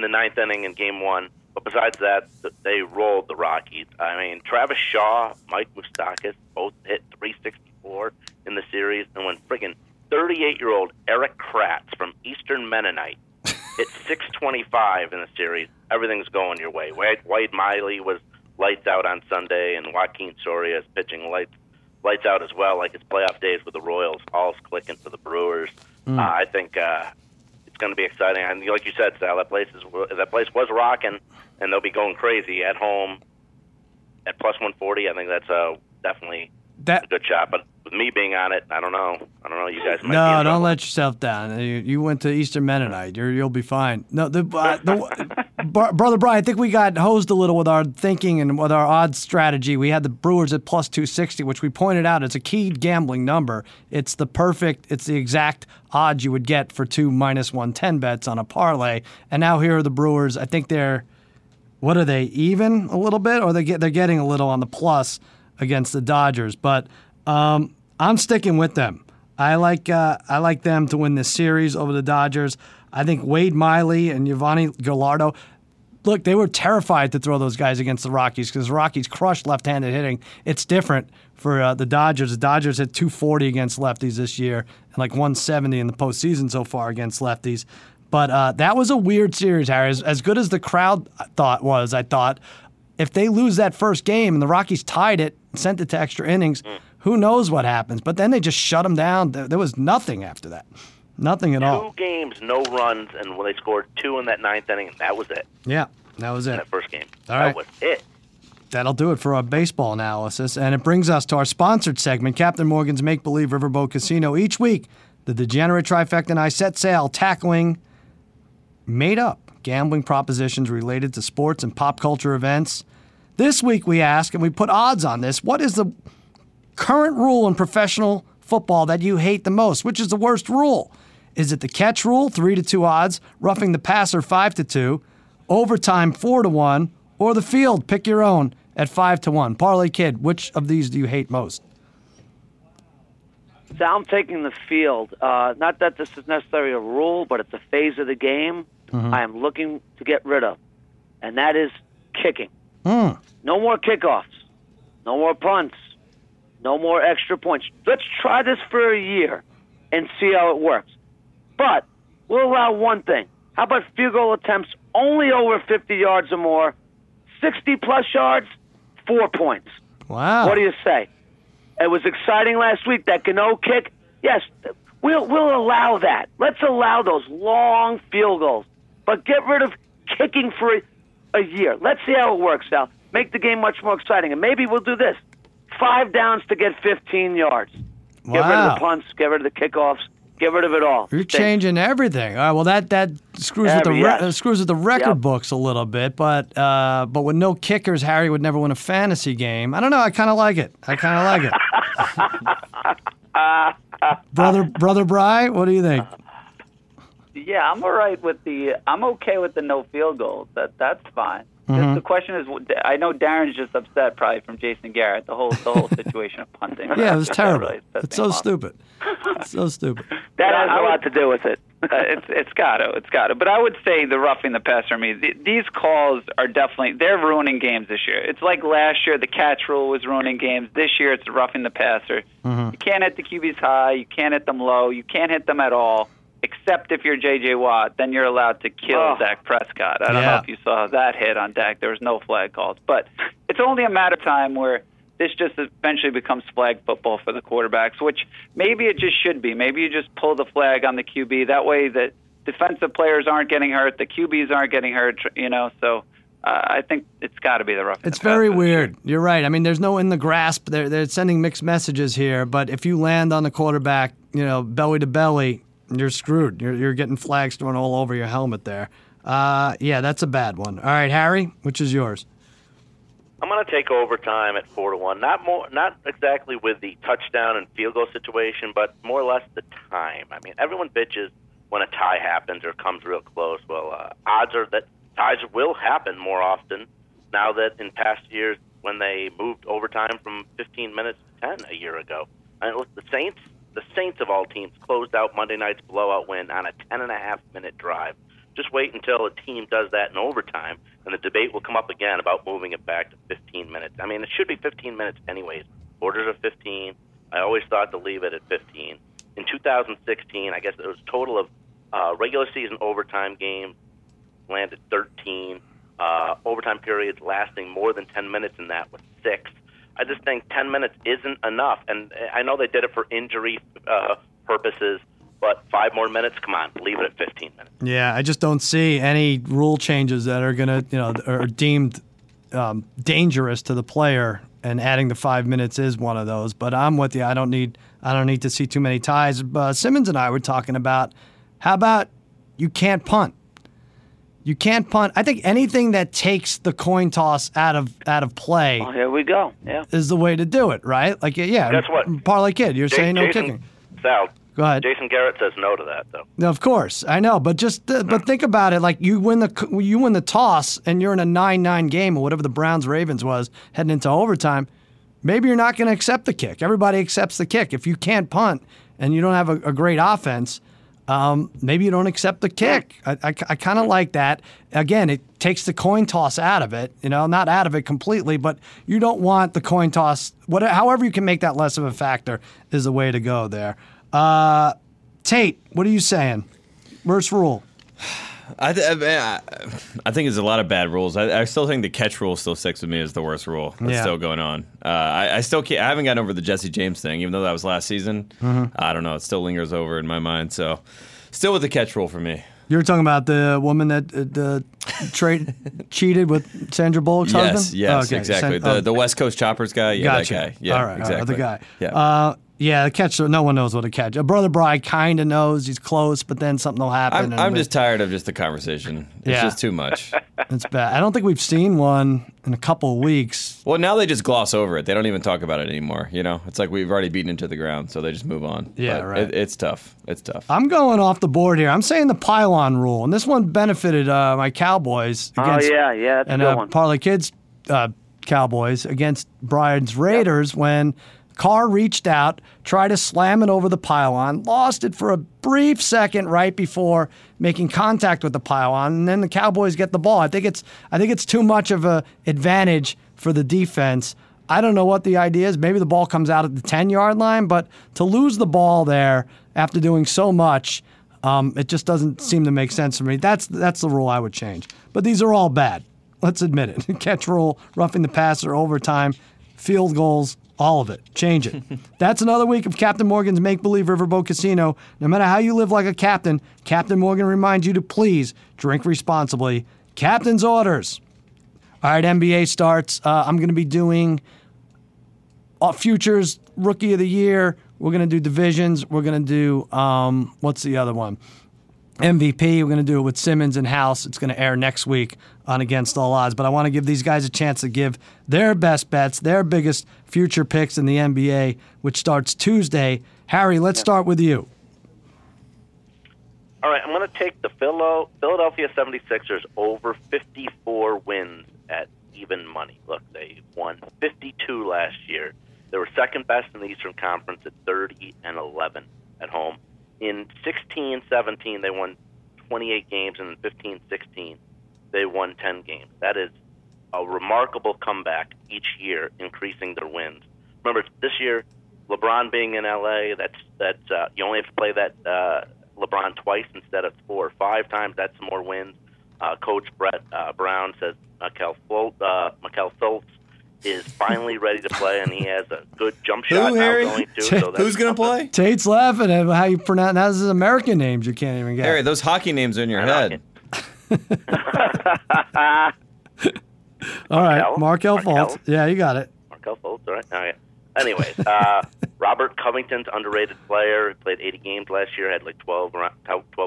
the ninth inning in Game 1. But besides that, they rolled the Rockies. I mean, Travis Shaw, Mike Moustakas both hit 364 in the series. And when friggin' 38-year-old Eric Kratz from Eastern Mennonite hit 625 in the series, everything's going your way. Wade Miley was lights out on Sunday, and Joaquin Soria is pitching lights out as well, like his playoff days with the Royals. All's clicking for the Brewers. I think it's going to be exciting. And like you said, Sal, that place was rocking, and they'll be going crazy at home at plus 140. I think that's definitely a good shot. But with me being on it, I don't know. You guys might be in trouble. Don't let yourself down. You went to Eastern Mennonite. You'll be fine. No, Brother Brian, I think we got hosed a little with our thinking and with our odds strategy. We had the Brewers at plus 260, which we pointed out is a key gambling number. It's the exact odds you would get for two minus 110 bets on a parlay. And now here are the Brewers. I think are they even a little bit? Or they're getting a little on the plus against the Dodgers. But I'm sticking with them. I like them to win this series over the Dodgers. I think Wade Miley and Giovanni Gallardo, look, they were terrified to throw those guys against the Rockies because the Rockies crushed left-handed hitting. It's different for the Dodgers. The Dodgers hit 240 against lefties this year and like 170 in the postseason so far against lefties. But that was a weird series, Harry. As good as the crowd thought was, I thought, If they lose that first game and the Rockies tied it and sent it to extra innings, who knows what happens? But then they just shut them down. There was nothing after that. Nothing at all. 2 games, no runs, and they scored 2 in that 9th inning, and that was it. Yeah, that was it. In that first game. All right. That was it. That'll do it for our baseball analysis, and it brings us to our sponsored segment, Captain Morgan's Make-Believe Riverboat Casino. Each week, the Degenerate Trifecta and I set sail tackling made-up gambling propositions related to sports and pop culture events. This week we ask, and we put odds on this, what is the current rule in professional football that you hate the most? Which is the worst rule? Is it the catch rule, 3-2 odds, roughing the passer 5-2, overtime 4-1, or the field, pick your own, at 5-1? Parlay Kid, which of these do you hate most? So I'm taking the field. Not that this is necessarily a rule, but it's a phase of the game I am looking to get rid of, and that is kicking. No more kickoffs. No more punts. No more extra points. Let's try this for a year and see how it works. But we'll allow one thing. How about field goal attempts only over 50 yards or more, 60-plus yards, 4 points. Wow. What do you say? It was exciting last week, that Geno kick. Yes, we'll allow that. Let's allow those long field goals. But get rid of kicking for a year. Let's see how it works out. Make the game much more exciting. And maybe we'll do this. 5 downs to get 15 yards. Wow. Get rid of the punts. Get rid of the kickoffs. Get rid of it all. You're changing everything. All right. Well, that screws with the record books a little bit, but with no kickers, Harry would never win a fantasy game. I don't know. I kind of like it. Brother Bry, what do you think? Yeah, I'm okay with the no field goal. That's fine. Mm-hmm. The question is, I know Darren's just upset probably from Jason Garrett, the whole situation of punting. Yeah, it was terrible. Really, it's so stupid. That has a lot to do with it. It's got to. But I would say the roughing the passer, these calls are definitely, they're ruining games this year. It's like last year the catch rule was ruining games. This year it's roughing the passer. Mm-hmm. You can't hit the QBs high. You can't hit them low. You can't hit them at all. Except if you're J.J. Watt, then you're allowed to kill Dak Prescott. I don't know if you saw that hit on Dak. There was no flag calls. But it's only a matter of time where this just eventually becomes flag football for the quarterbacks, which maybe it just should be. Maybe you just pull the flag on the QB. That way the defensive players aren't getting hurt. The QBs aren't getting hurt, so... I think it's got to be the rough. It's very weird. You're right. There's no in the grasp. They're sending mixed messages here. But if you land on the quarterback, belly to belly, you're screwed. You're getting flags thrown all over your helmet there. Yeah, that's a bad one. All right, Harry, which is yours? I'm going to take overtime at 4-1. Not exactly with the touchdown and field goal situation, but more or less the time. Everyone bitches when a tie happens or comes real close. Well, odds are that ties will happen more often now that in past years when they moved overtime from 15 minutes to 10 a year ago. The Saints of all teams closed out Monday night's blowout win on a 10.5-minute drive. Just wait until a team does that in overtime, and the debate will come up again about moving it back to 15 minutes. It should be 15 minutes anyways. Orders are 15. I always thought to leave it at 15. In 2016, I guess it was a total of regular season overtime games, landed 13 overtime periods lasting more than 10 minutes, and that was 6. I just think 10 minutes isn't enough, and I know they did it for injury purposes, but 5 more minutes, come on, leave it at 15 minutes. Yeah, I just don't see any rule changes that are going to, are deemed dangerous to the player, and adding the 5 minutes is one of those. But I'm with you. I don't need to see too many ties. Simmons and I were talking about how about you can't punt. You can't punt. I think anything that takes the coin toss out of play. Oh, here we go. Yeah, is the way to do it, right? Like, yeah. Guess what? Parlay Kid, you're saying no kicking. Sal, go ahead. Jason Garrett says no to that, though. No, of course, I know, but but think about it. Like, you win the toss, and you're in a 9-9 game or whatever the Browns Ravens was heading into overtime. Maybe you're not going to accept the kick. Everybody accepts the kick. If you can't punt and you don't have a great offense. Maybe you don't accept the kick. I kind of like that. Again, it takes the coin toss out of it, not out of it completely, but you don't want the coin toss. However you can make that less of a factor is the way to go there. Tate, what are you saying? Worst rule. I think there's a lot of bad rules. I still think the catch rule still sticks with me as the worst rule. That's still going on. I still can't. I haven't gotten over the Jesse James thing, even though that was last season. I don't know. It still lingers over in my mind. So, still with the catch rule for me. You were talking about the woman that cheated with Sandra Bullock's husband? Yes, okay. Exactly. The West Coast Choppers guy. Yeah, gotcha. That guy. Yeah, all right, exactly. All right, the guy. Yeah. Yeah, the catch, no one knows what a catch. Brother Bry kind of knows. He's close, but then something will happen. I'm just tired of just the conversation. It's just too much. It's bad. I don't think we've seen one in a couple of weeks. Well, now they just gloss over it. They don't even talk about it anymore. You know, it's like we've already beaten it to the ground, so they just move on. Yeah, but right. It's tough. It's tough. I'm going off the board here. I'm saying the pylon rule, and this one benefited my Cowboys. That's and, a good one. Parlay Kids Cowboys against Brian's Raiders when Carr reached out, tried to slam it over the pylon, lost it for a brief second right before making contact with the pylon, and then the Cowboys get the ball. I think it's too much of an advantage for the defense. I don't know what the idea is. Maybe the ball comes out at the 10-yard line, but to lose the ball there after doing so much, it just doesn't seem to make sense to me. That's the rule I would change. But these are all bad. Let's admit it. Catch rule, roughing the passer, overtime, field goals. All of it. Change it. That's another week of Captain Morgan's Make-Believe Riverboat Casino. No matter how you live like a captain, Captain Morgan reminds you to please drink responsibly. Captain's orders. All right, NBA starts. I'm going to be doing futures, Rookie of the Year. We're going to do divisions. We're going to do, what's the other one? MVP. We're going to do it with Simmons and House. It's going to air next week on Against All Odds. But I want to give these guys a chance to give their best bets, their biggest future picks in the NBA, which starts Tuesday. Harry, let's start with you. All right, I'm going to take the Philadelphia 76ers over 54 wins at even money. Look, they won 52 last year. They were second best in the Eastern Conference at 30-11 at home. In 16-17, they won 28 games, and in 15-16, they won 10 games. That is a remarkable comeback each year, increasing their wins. Remember, this year, LeBron being in L.A., that's you only have to play that LeBron twice instead of 4 or 5 times. That's more wins. Coach Brett Brown says Markel Fultz is finally ready to play, and he has a good jump shot. Who, Harry? Now going to, so who's going to play? Tate's laughing at how you pronounce those American names you can't even get. Harry, those hockey names are in your head. All right, Markel Fultz. Yeah, you got it. Markel Fultz, all right. All right. Anyways, Robert Covington's underrated player. He played 80 games last year, had like 12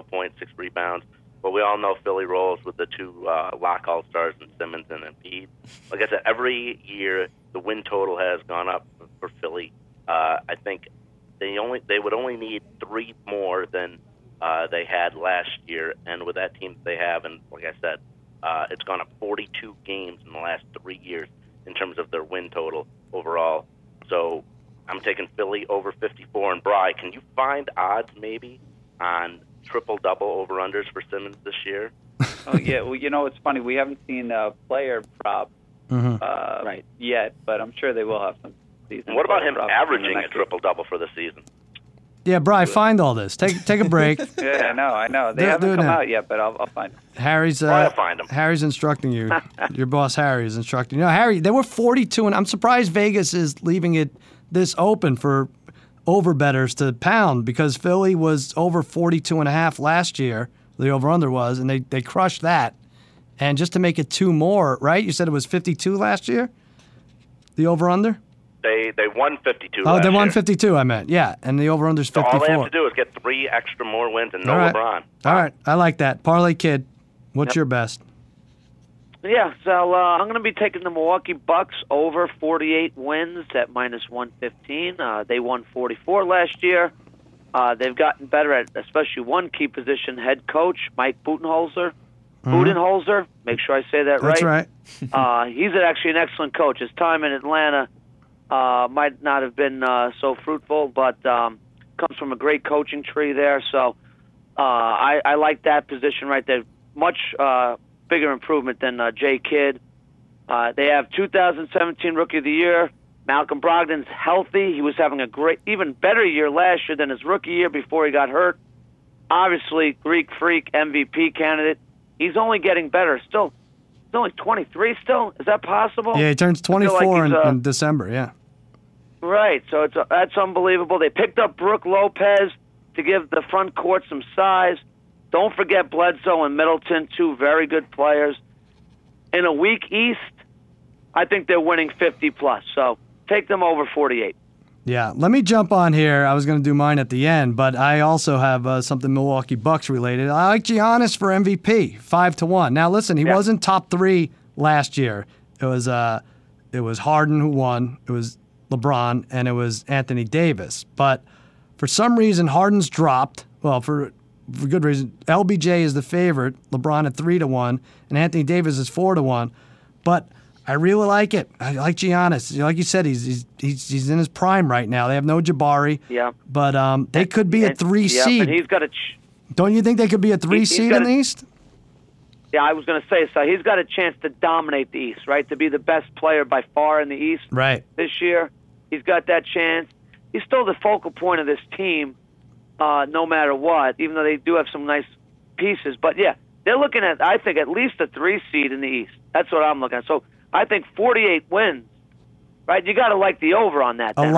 points, 6 rebounds. But we all know Philly rolls with the two lock all-stars in Simmons and Embiid. Like I said, every year the win total has gone up for Philly. I think they would only need 3 more than they had last year. And with that team that they have, and like I said, it's gone up 42 games in the last 3 years in terms of their win total overall. So I'm taking Philly over 54. And, Bri, can you find odds maybe on triple-double over-unders for Simmons this year? Oh, yeah. Well, you know, it's funny. We haven't seen a player prop yet, but I'm sure they will have some season. What about him averaging a triple-double for the season? Yeah, Bri, find all this. Take a break. Yeah, I know. They haven't come out yet, but I'll find them. I'll find them. Harry's instructing you. Your boss, Harry, is instructing you. No, Harry, they were 42, and I'm surprised Vegas is leaving it this open for over-betters to pound, because Philly was over 42.5 last year, the over-under was, and they crushed that. And just to make it 2 more, right? You said it was 52 last year, the over-under? They won 52 last year. Oh, they won 52, I meant. Yeah, and the over-under's 54. So all they have to do is get 3 extra more wins and no LeBron. All right, I like that. Parlay Kid, what's your best? Yeah, so I'm going to be taking the Milwaukee Bucks over 48 wins at minus 115. They won 44 last year. They've gotten better at especially one key position, head coach Mike Budenholzer. Budenholzer, make sure I say that right. That's right. He's actually an excellent coach. His time in Atlanta might not have been so fruitful, but comes from a great coaching tree there. So I like that position right there. Much bigger improvement than Jay Kidd. They have 2017 Rookie of the Year. Malcolm Brogdon's healthy. He was having a even better year last year than his rookie year before he got hurt. Obviously, Greek Freak MVP candidate. He's only getting better. Still, he's only 23 still? Is that possible? Yeah, he turns 24 like in December, yeah. Right, so that's unbelievable. They picked up Brooke Lopez to give the front court some size. Don't forget Bledsoe and Middleton, two very good players. In a weak East, I think they're winning 50+, so take them over 48. Yeah, let me jump on here. I was going to do mine at the end, but I also have something Milwaukee Bucks related. I like Giannis for MVP, 5-1. Now, listen, he wasn't top three last year. It was Harden who won. It was LeBron, and it was Anthony Davis. But for some reason, Harden's dropped. Well, for good reason. LBJ is the favorite. LeBron at 3-1, and Anthony Davis is 4-1. But I really like it. I like Giannis. Like you said, he's in his prime right now. They have no Jabari. Yeah. But they could be a three seed. Yeah, but he's got a Don't you think they could be a three seed in the East? Yeah, I was going to say so. He's got a chance to dominate the East, right? To be the best player by far in the East this year. He's got that chance. He's still the focal point of this team, no matter what, even though they do have some nice pieces. But, yeah, they're looking at, I think, at least a 3 seed in the East. That's what I'm looking at. So I think 48 wins, right? You got to like the over on that. A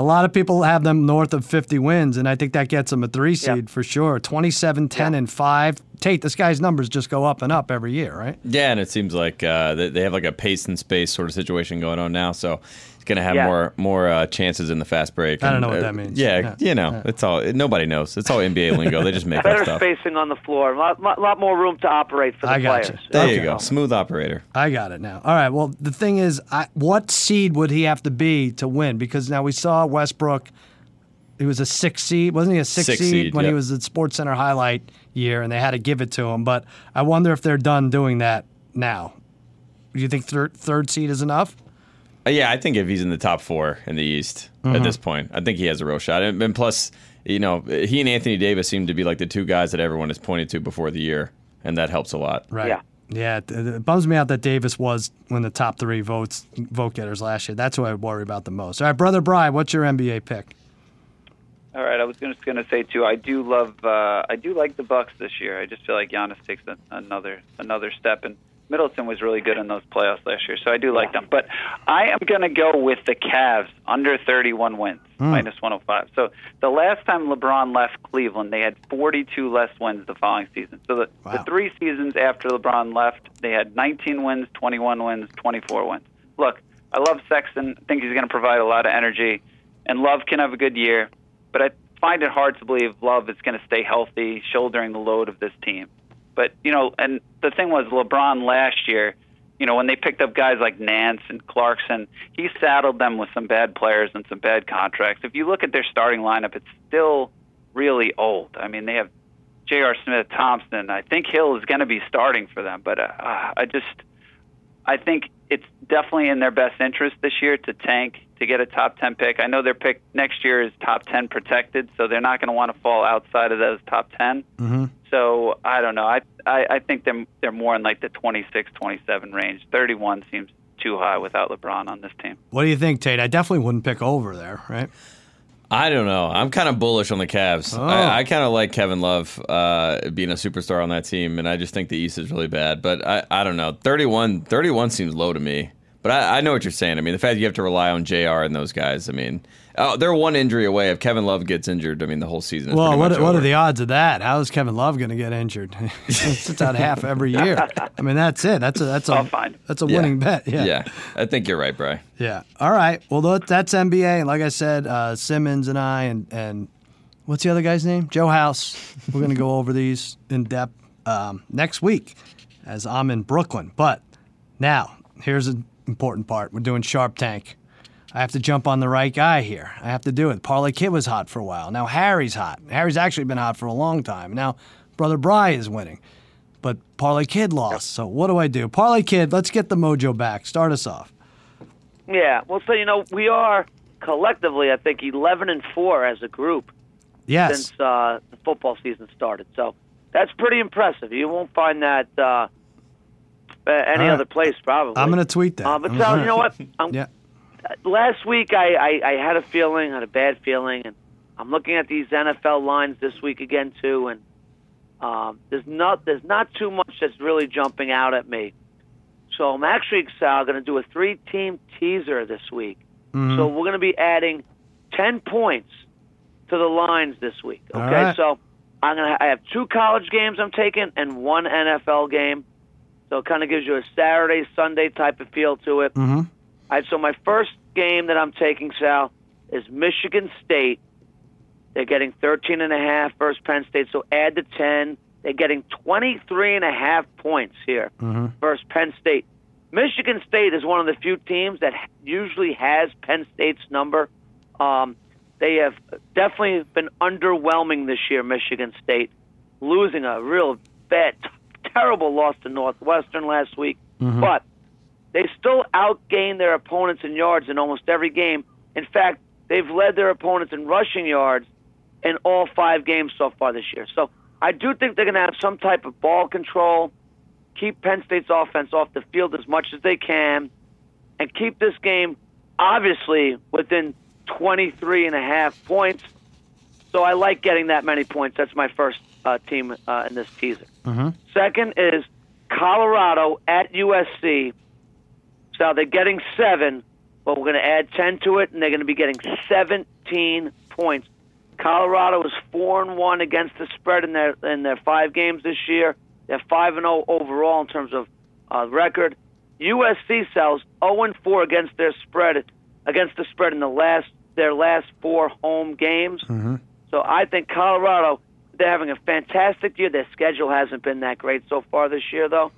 lot of people have them north of 50 wins, and I think that gets them a 3 seed for sure. 27, 10, and 5. Tate, this guy's numbers just go up and up every year, right? Yeah, and it seems like they have like a pace and space sort of situation going on now, so it's going to have more chances in the fast break. I don't know what that means. It's all nobody knows. It's all NBA lingo. They just make better stuff. Better spacing on the floor. A lot more room to operate for the players. There you go. Smooth operator. I got it now. All right, well, the thing is, what seed would he have to be to win? Because now we saw Westbrook. He was a 6 seed. Wasn't he a six seed when he was at SportsCenter highlight year, and they had to give it to him? But I wonder if they're done doing that now. Do you think third seed is enough? Yeah, I think if he's in the top four in the East at this point, I think he has a real shot. And plus, you know, he and Anthony Davis seem to be like the two guys that everyone has pointed to before the year, and that helps a lot. Right. Yeah. Yeah, it bums me out that Davis was one of the top three vote getters last year. That's who I would worry about the most. All right, Brother Bri, what's your NBA pick? All right, I was just going to say too. I do like the Bucks this year. I just feel like Giannis takes another step, and Middleton was really good in those playoffs last year, so I do like them. But I am going to go with the Cavs under 31 wins, -105. So the last time LeBron left Cleveland, they had 42 less wins the following season. So the 3 seasons after LeBron left, they had 19 wins, 21 wins, 24 wins. Look, I love Sexton. I think he's going to provide a lot of energy, and Love can have a good year. But I find it hard to believe Love is going to stay healthy, shouldering the load of this team. But, you know, and the thing was LeBron last year, you know, when they picked up guys like Nance and Clarkson, he saddled them with some bad players and some bad contracts. If you look at their starting lineup, it's still really old. I mean, they have J.R. Smith, Thompson. I think Hill is going to be starting for them. But I think it's definitely in their best interest this year to tank, to get a top 10 pick. I know their pick next year is top 10 protected, so they're not going to want to fall outside of those top 10. Mm-hmm. So I don't know. I think they're more in like the 26, 27 range. 31 seems too high without LeBron on this team. What do you think, Tate? I definitely wouldn't pick over there, right? I don't know. I'm kind of bullish on the Cavs. Oh. I kind of like Kevin Love being a superstar on that team, and I just think the East is really bad. But I don't know. 31 seems low to me. But I know what you're saying. I mean, the fact that you have to rely on JR and those guys, I mean, they're one injury away. If Kevin Love gets injured, I mean, the whole season is pretty much over. What are the odds of that? How is Kevin Love going to get injured? It's out half every year. I mean, that's it. That's a winning bet. Yeah. Yeah, I think you're right, Bri. Yeah. All right. Well, that's NBA. And like I said, Simmons and I and what's the other guy's name? Joe House. We're going to go over these in depth next week as I'm in Brooklyn. But now, here's a important part. We're doing Sharp Tank. I have to jump on the right guy here. I have to do it. Parlay Kid was hot for a while. Now Harry's hot. Harry's actually been hot for a long time. Now Brother Bri is winning. But Parlay Kid lost. So what do I do? Parlay Kid, let's get the mojo back. Start us off. Yeah. Well, so, you know, we are collectively, I think, 11-4 as a group. Yes. Since the football season started. So that's pretty impressive. You won't find that any other place, probably. I'm going to tweet that. But so, you know what? Last week, I had a feeling, had a bad feeling, and I'm looking at these NFL lines this week again, too, and There's not too much that's really jumping out at me. So I'm actually going to do a 3-team teaser this week. Mm-hmm. So we're going to be adding 10 points to the lines this week. Okay, right. So I have 2 college games I'm taking and 1 NFL game. So it kind of gives you a Saturday, Sunday type of feel to it. Mm-hmm. All right, so my first game that I'm taking, Sal, is Michigan State. They're getting 13.5 versus Penn State, so add the 10. They're getting 23.5 points here versus Penn State. Michigan State is one of the few teams that usually has Penn State's number. They have definitely been underwhelming this year, Michigan State, losing a real bad, terrible loss to Northwestern last week. Mm-hmm. But they still outgain their opponents in yards in almost every game. In fact, they've led their opponents in rushing yards in all 5 games so far this year. So I do think they're going to have some type of ball control, keep Penn State's offense off the field as much as they can, and keep this game, obviously, within 23.5 points. So I like getting that many points. That's my first team in this teaser. Mm-hmm. Second is Colorado at USC. So they're getting 7, but we're going to add 10 to it, and they're going to be getting 17 points. Colorado is 4-1 against the spread in their 5 games this year. They're 5-0 overall in terms of record. USC sells 0-4 against their spread in their last 4 home games. Mm-hmm. So I think Colorado, they're having a fantastic year. Their schedule hasn't been that great so far this year, though.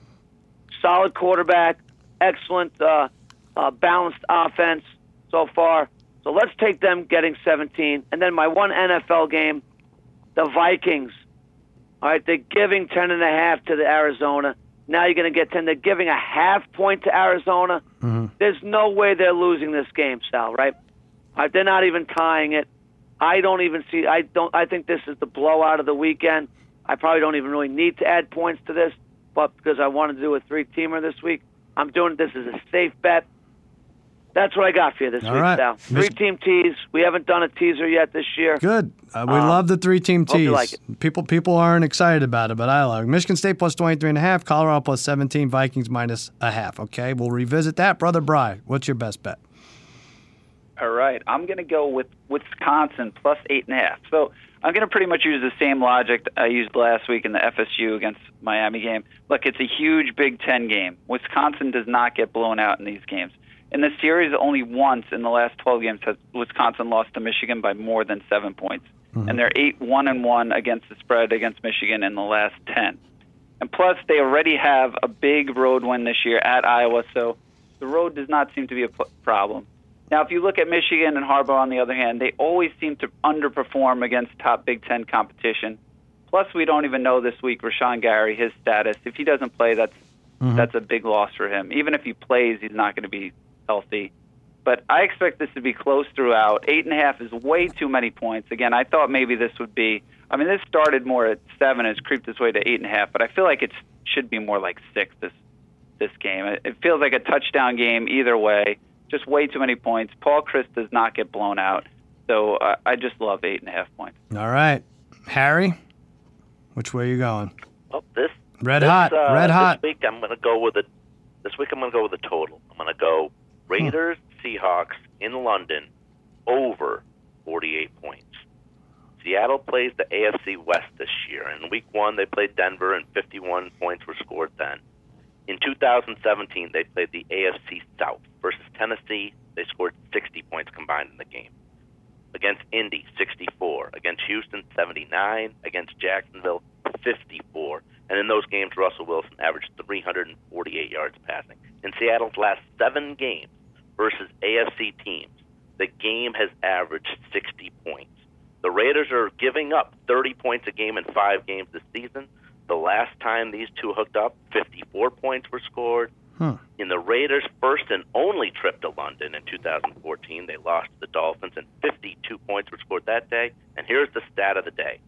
Solid quarterback, excellent balanced offense so far. So let's take them getting 17. And then my one NFL game, the Vikings. All right, they're giving 10.5 to the Arizona. Now you're going to get 10. They're giving a half point to Arizona. Mm-hmm. There's no way they're losing this game, Sal, right? All right? They're not even tying it. I think this is the blowout of the weekend. I probably don't even really need to add points to this, but because I wanted to do a 3-teamer this week, I'm doing this as a safe bet. That's what I got for you this week, right, Sal. 3-team tease. We haven't done a teaser yet this year. Good. We love the 3-team tease. You like it. People aren't excited about it, but I like it. Michigan State plus 23.5, Colorado plus 17, Vikings minus a half. Okay, we'll revisit that. Brother Bry, what's your best bet? All right. I'm going to go with Wisconsin plus 8.5. So I'm going to pretty much use the same logic I used last week in the FSU against Miami game. Look, it's a huge Big Ten game. Wisconsin does not get blown out in these games. In the series, only once in the last 12 games has Wisconsin lost to Michigan by more than 7 points. Mm-hmm. And they're 8-1-1 against the spread against Michigan in the last 10. And plus, they already have a big road win this year at Iowa, so the road does not seem to be a problem. Now, if you look at Michigan and Harbaugh, on the other hand, they always seem to underperform against top Big Ten competition. Plus, we don't even know this week Rashawn Gary, his status. If he doesn't play, that's a big loss for him. Even if he plays, he's not going to be healthy. But I expect this to be close throughout. 8.5 is way too many points. Again, I thought maybe this would be, I mean, this started more at 7, it's creeped its way to 8.5, but I feel like it should be more like 6 this game. It feels like a touchdown game either way. Just way too many points. Paul Chris does not get blown out. So I just love 8.5 points. All right. Harry, which way are you going? Oh, this Red hot. This week I'm going to go with a total. I'm going to go Raiders, Seahawks in London, over 48 points. Seattle plays the AFC West this year. In Week 1, they played Denver, and 51 points were scored then. In 2017, they played the AFC South versus Tennessee. They scored 60 points combined in the game. Against Indy, 64. Against Houston, 79. Against Jacksonville, 54. And in those games, Russell Wilson averaged 348 yards passing. In Seattle's last 7 games versus AFC teams, the game has averaged 60 points. The Raiders are giving up 30 points a game in 5 games this season. The last time these two hooked up, 54 points were scored. Huh. In the Raiders' first and only trip to London in 2014, they lost to the Dolphins, and 52 points were scored that day. And here's the stat of the day.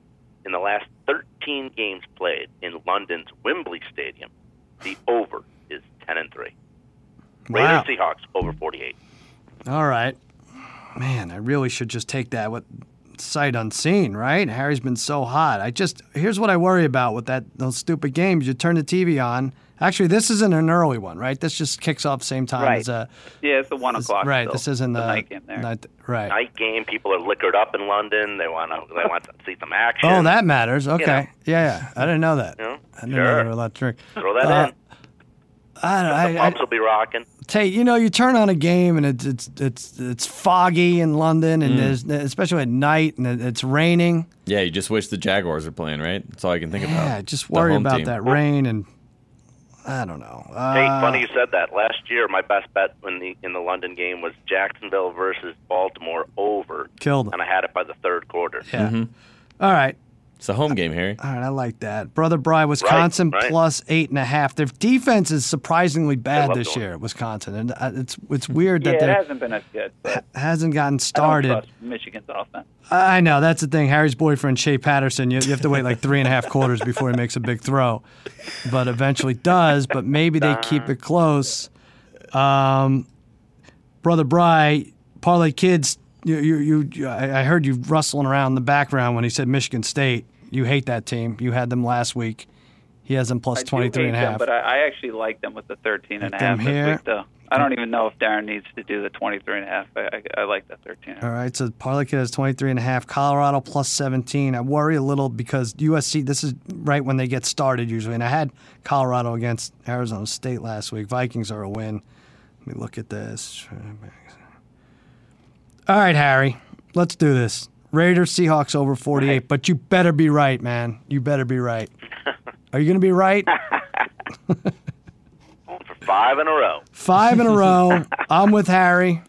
In the last 13 games played in London's Wembley Stadium, the over is 10-3. Wow. Raiders Seahawks over 48. All right, man, I really should just take that. What sight unseen, right? Harry's been so hot. Here's what I worry about with those stupid games. You turn the TV on. Actually, this isn't an early one, right? This just kicks off same time as a... Yeah, it's the 1 o'clock. Right, still. This isn't the night game there. Night game, people are liquored up in London. They want to see some action. Oh, that matters. Okay. You know. Yeah. I didn't know that. You know? I didn't know they were allowed to drink. Throw that in. The pumps will be rocking. Tate, you turn on a game and it's foggy in London, and especially at night, and it's raining. Yeah, you just wish the Jaguars were playing, right? That's all I can think about. Yeah, just worry about that rain, and I don't know. Tate, funny you said that. Last year, my best bet in the London game was Jacksonville versus Baltimore over. Killed them. And I had it by the third quarter. Yeah. Mm-hmm. All right. It's a home game, Harry. All right, I like that. Brother Bry, Wisconsin right. plus 8.5. Their defense is surprisingly bad this year, Wisconsin. And it's weird that it hasn't been as good. Hasn't gotten started. I don't trust Michigan's offense. I know, that's the thing. Harry's boyfriend, Shea Patterson, you have to wait like 3.5 quarters before he makes a big throw. But eventually does, but maybe they keep it close. Brother Bry, Parlay Kids, I heard you rustling around in the background when he said Michigan State. You hate that team. You had them last week. He has them plus 23.5. But I actually like them with the 13.5 this week, though. I don't even know if Darren needs to do the 23.5. I like that 13. All right, so Parlay Kid has 23.5. Colorado plus 17. I worry a little because USC, this is right when they get started usually, and I had Colorado against Arizona State last week. Vikings are a win. Let me look at this. All right, Harry, let's do this. Raiders, Seahawks over 48, but you better be right, man. You better be right. Are you going to be right? For 5 in a row. 5 in a row. I'm with Harry.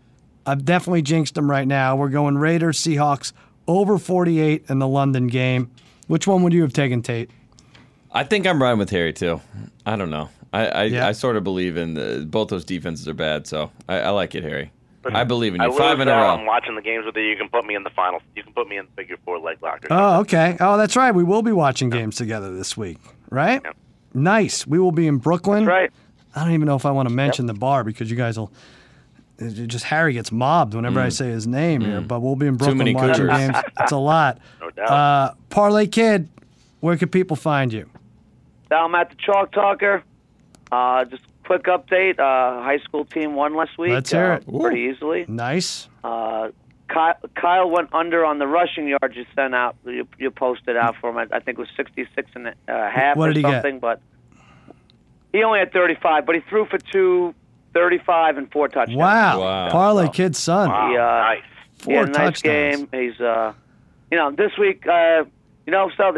I've definitely jinxed him right now. We're going Raiders, Seahawks over 48 in the London game. Which one would you have taken, Tate? I think I'm riding with Harry, too. I don't know. I sort of believe in both those defenses are bad, so I like it, Harry. I believe in you. 5 in a row. I'm watching the games with you. You can put me in the final. You can put me in the figure 4 leg locker. Oh, okay. Oh, that's right. We will be watching games together this week, right? Yep. Nice. We will be in Brooklyn. That's right. I don't even know if I want to mention the bar because you guys will. Harry gets mobbed whenever I say his name here, but we'll be in Brooklyn watching games. It's a lot. No doubt. Parlay Kid, where can people find you? I'm at the Chalk Talker. Just. Quick update, high school team won last week. Let's hear it. Pretty easily. Nice. Kyle went under on the rushing yards you sent out. You posted out for him. I think it was 66 and a half or something. But he only had 35, but he threw for 235 and 4 touchdowns. Wow. Parlay Kid's son. Wow. Nice. 4 touchdowns. Nice game. He's, this week, so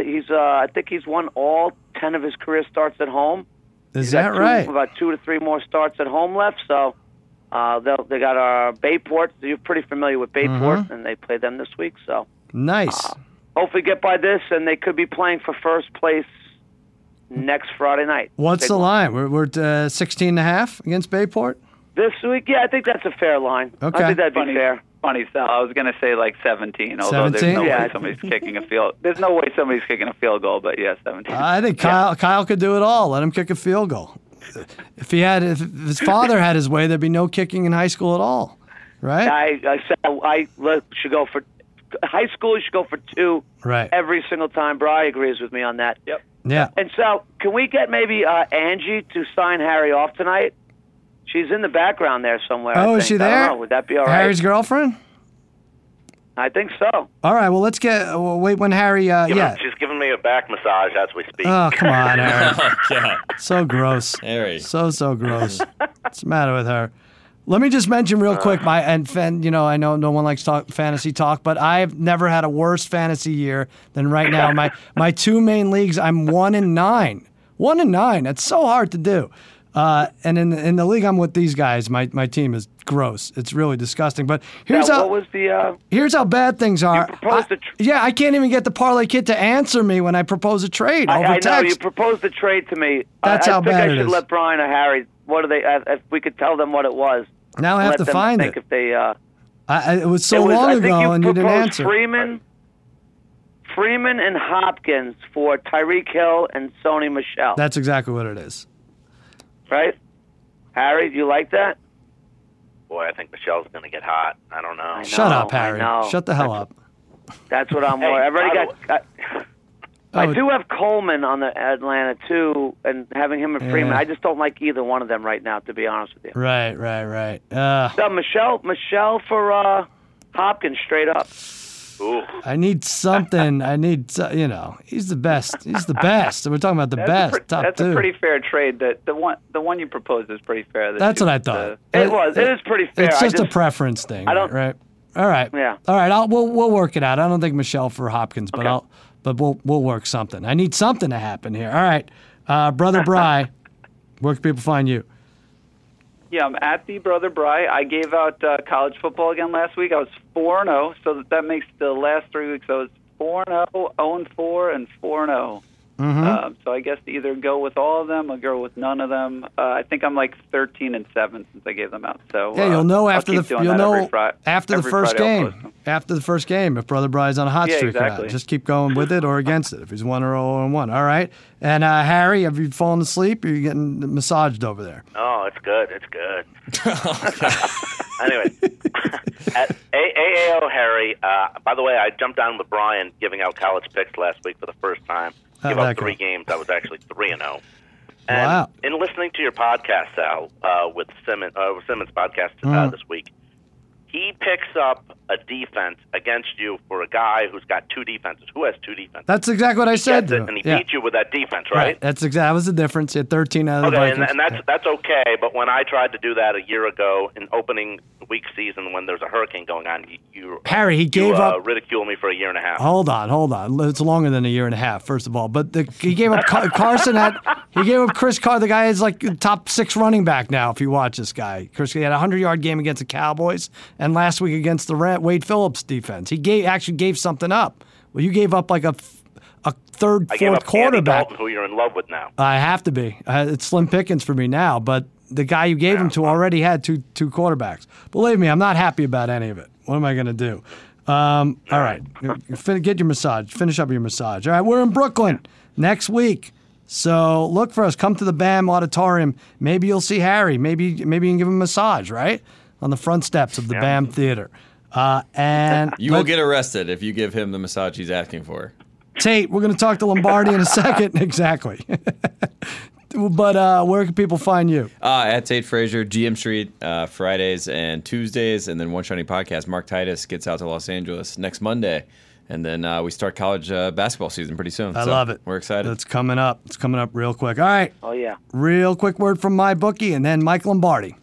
he's, I think he's won all 10 of his career starts at home. Is that right? About 2 to 3 more starts at home left, so they got our Bayport. You're pretty familiar with Bayport, and they play them this week. So nice. Hopefully get by this, and they could be playing for first place next Friday night. What's the line? We're 16.5 against Bayport? This week? Yeah, I think that's a fair line. Okay. I think that'd be fair. Funny, Sal. I was going to say like 17, although 17? There's no way somebody's kicking a field. There's no way somebody's kicking a field goal, but 17. I think Kyle could do it all. Let him kick a field goal. If his father had his way, there'd be no kicking in high school at all, right? I should go for high school. You should go for 2 every single time. Bri agrees with me on that. Yep. Yeah. And so, can we get maybe Angie to sign Harry off tonight? She's in the background there somewhere. Oh, I think. Is she there? I don't know. Would that be all right? Harry's girlfriend? I think so. All right. Well, let's get. We'll wait when Harry. She's giving me a back massage as we speak. Oh, come on, Harry. Oh, God. So gross. Harry. So gross. What's the matter with her? Let me just mention real quick. I know no one likes fantasy talk, but I've never had a worse fantasy year than right now. My 2 main leagues, I'm 1-9. 1-9. That's so hard to do. And in the league I'm with these guys, my team is gross. It's really disgusting. But here's how bad things are. I can't even get the Parlay Kid to answer me when I propose a trade over text. I know you proposed a trade to me. That's how bad it is. I think I should let Brian or Harry. What do they? If we could tell them what it was. Now I have to find it. If they, it was so long ago, and you didn't answer. Freeman and Hopkins for Tyreek Hill and Sony Michel. That's exactly what it is. Right? Harry, do you like that? Boy, I think Michelle's going to get hot. I don't know. Shut up, Harry. Shut the hell up. That's what I'm worried. I've already got. I do have Coleman on the Atlanta, too, and having him and Freeman. Yeah. I just don't like either one of them right now, to be honest with you. Right. So Michelle for Hopkins, straight up. Ooh. I need something. You know, he's the best. We're talking about the best. That's a pretty fair trade. That the one you proposed is pretty fair. That's what I thought. It is pretty fair. It's just a preference thing. Right? All right. Yeah. All right. We'll work it out. I don't think Michelle for Hopkins, but okay. We'll work something. I need something to happen here. All right, Brother Bry, where can people find you? Yeah, I'm at the Brother Bry. I gave out college football again last week. I was 4-0, so that makes the last 3 weeks I was 4-0, 0-4, and 4-0. Mm-hmm. So I guess to either go with all of them or go with none of them. I think I'm like 13-7 since I gave them out. So yeah, you'll know after the first game if Brother Bry's on a hot streak or not. Just keep going with it or against it if he's 1-0 or 0-1. All right. And Harry, have you fallen asleep? Or are you getting massaged over there? Oh, it's good. Anyway, at AAO Harry. By the way, I jumped on with Brian giving out college picks last week for the first time. Give up three games. I was actually 3-0. And wow. In listening to your podcast, Sal, with Simmons' podcast this week, he picks up a defense against you for a guy who's got two defenses. Who has two defenses? That's exactly what I said. And he beat you with that defense, right? That's exactly. That was the difference. He had 13 out of the Vikings. And that's okay. But when I tried to do that a year ago in opening week season when there's a hurricane going on, Harry, he ridiculed me for a year and a half. Hold on. It's longer than a year and a half, first of all. But he gave up Carson. He gave up Chris Carr. The guy is like the top 6 running back now if you watch this guy. Chris, he had a 100-yard game against the Cowboys and last week against the Wade Phillips defense. He actually gave something up. Well, you gave up like a third, fourth quarterback. Who you're in love with now. I have to be. It's slim pickings for me now, but the guy you gave him to already had two quarterbacks. Believe me, I'm not happy about any of it. What am I going to do? All right. Get your massage. Finish up your massage. All right, we're in Brooklyn next week. So look for us. Come to the BAM Auditorium. Maybe you'll see Harry. Maybe you can give him a massage, right? On the front steps of the BAM Theater. And you will get arrested if you give him the massage he's asking for. Tate, we're going to talk to Lombardi in a second. Exactly. But where can people find you? At Tate Frazier, GM Street, Fridays and Tuesdays, and then One Shiny Podcast. Mark Titus gets out to Los Angeles next Monday. And then we start college basketball season pretty soon. I love it. We're excited. It's coming up. It's coming up real quick. All right. Oh, yeah. Real quick word from my bookie, and then Mike Lombardi.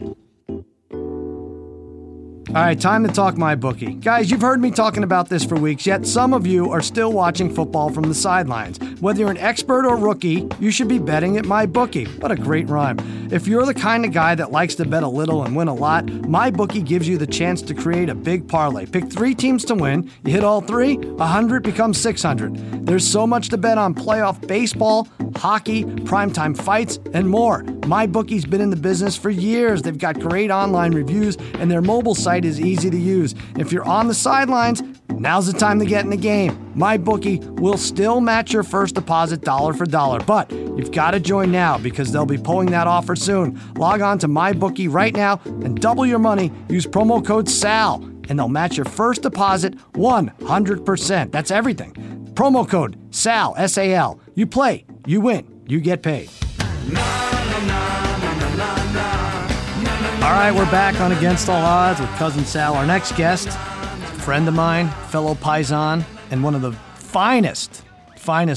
All right, time to talk MyBookie. Guys, you've heard me talking about this for weeks, yet some of you are still watching football from the sidelines. Whether you're an expert or rookie, you should be betting at MyBookie. What a great rhyme. If you're the kind of guy that likes to bet a little and win a lot, MyBookie gives you the chance to create a big parlay. Pick 3 teams to win. You hit all 3, 100 becomes 600. There's so much to bet on playoff baseball, hockey, primetime fights, and more. MyBookie's been in the business for years. They've got great online reviews, and their mobile site is easy to use. If you're on the sidelines, now's the time to get in the game. MyBookie will still match your first deposit dollar for dollar, but you've got to join now because they'll be pulling that offer soon. Log on to MyBookie right now and double your money. Use promo code SAL and they'll match your first deposit 100%. That's everything. Promo code SAL, S-A-L. You play, you win, you get paid. All right, we're back on Against All Odds with Cousin Sal. Our next guest is a friend of mine, fellow Paisan, and one of the finest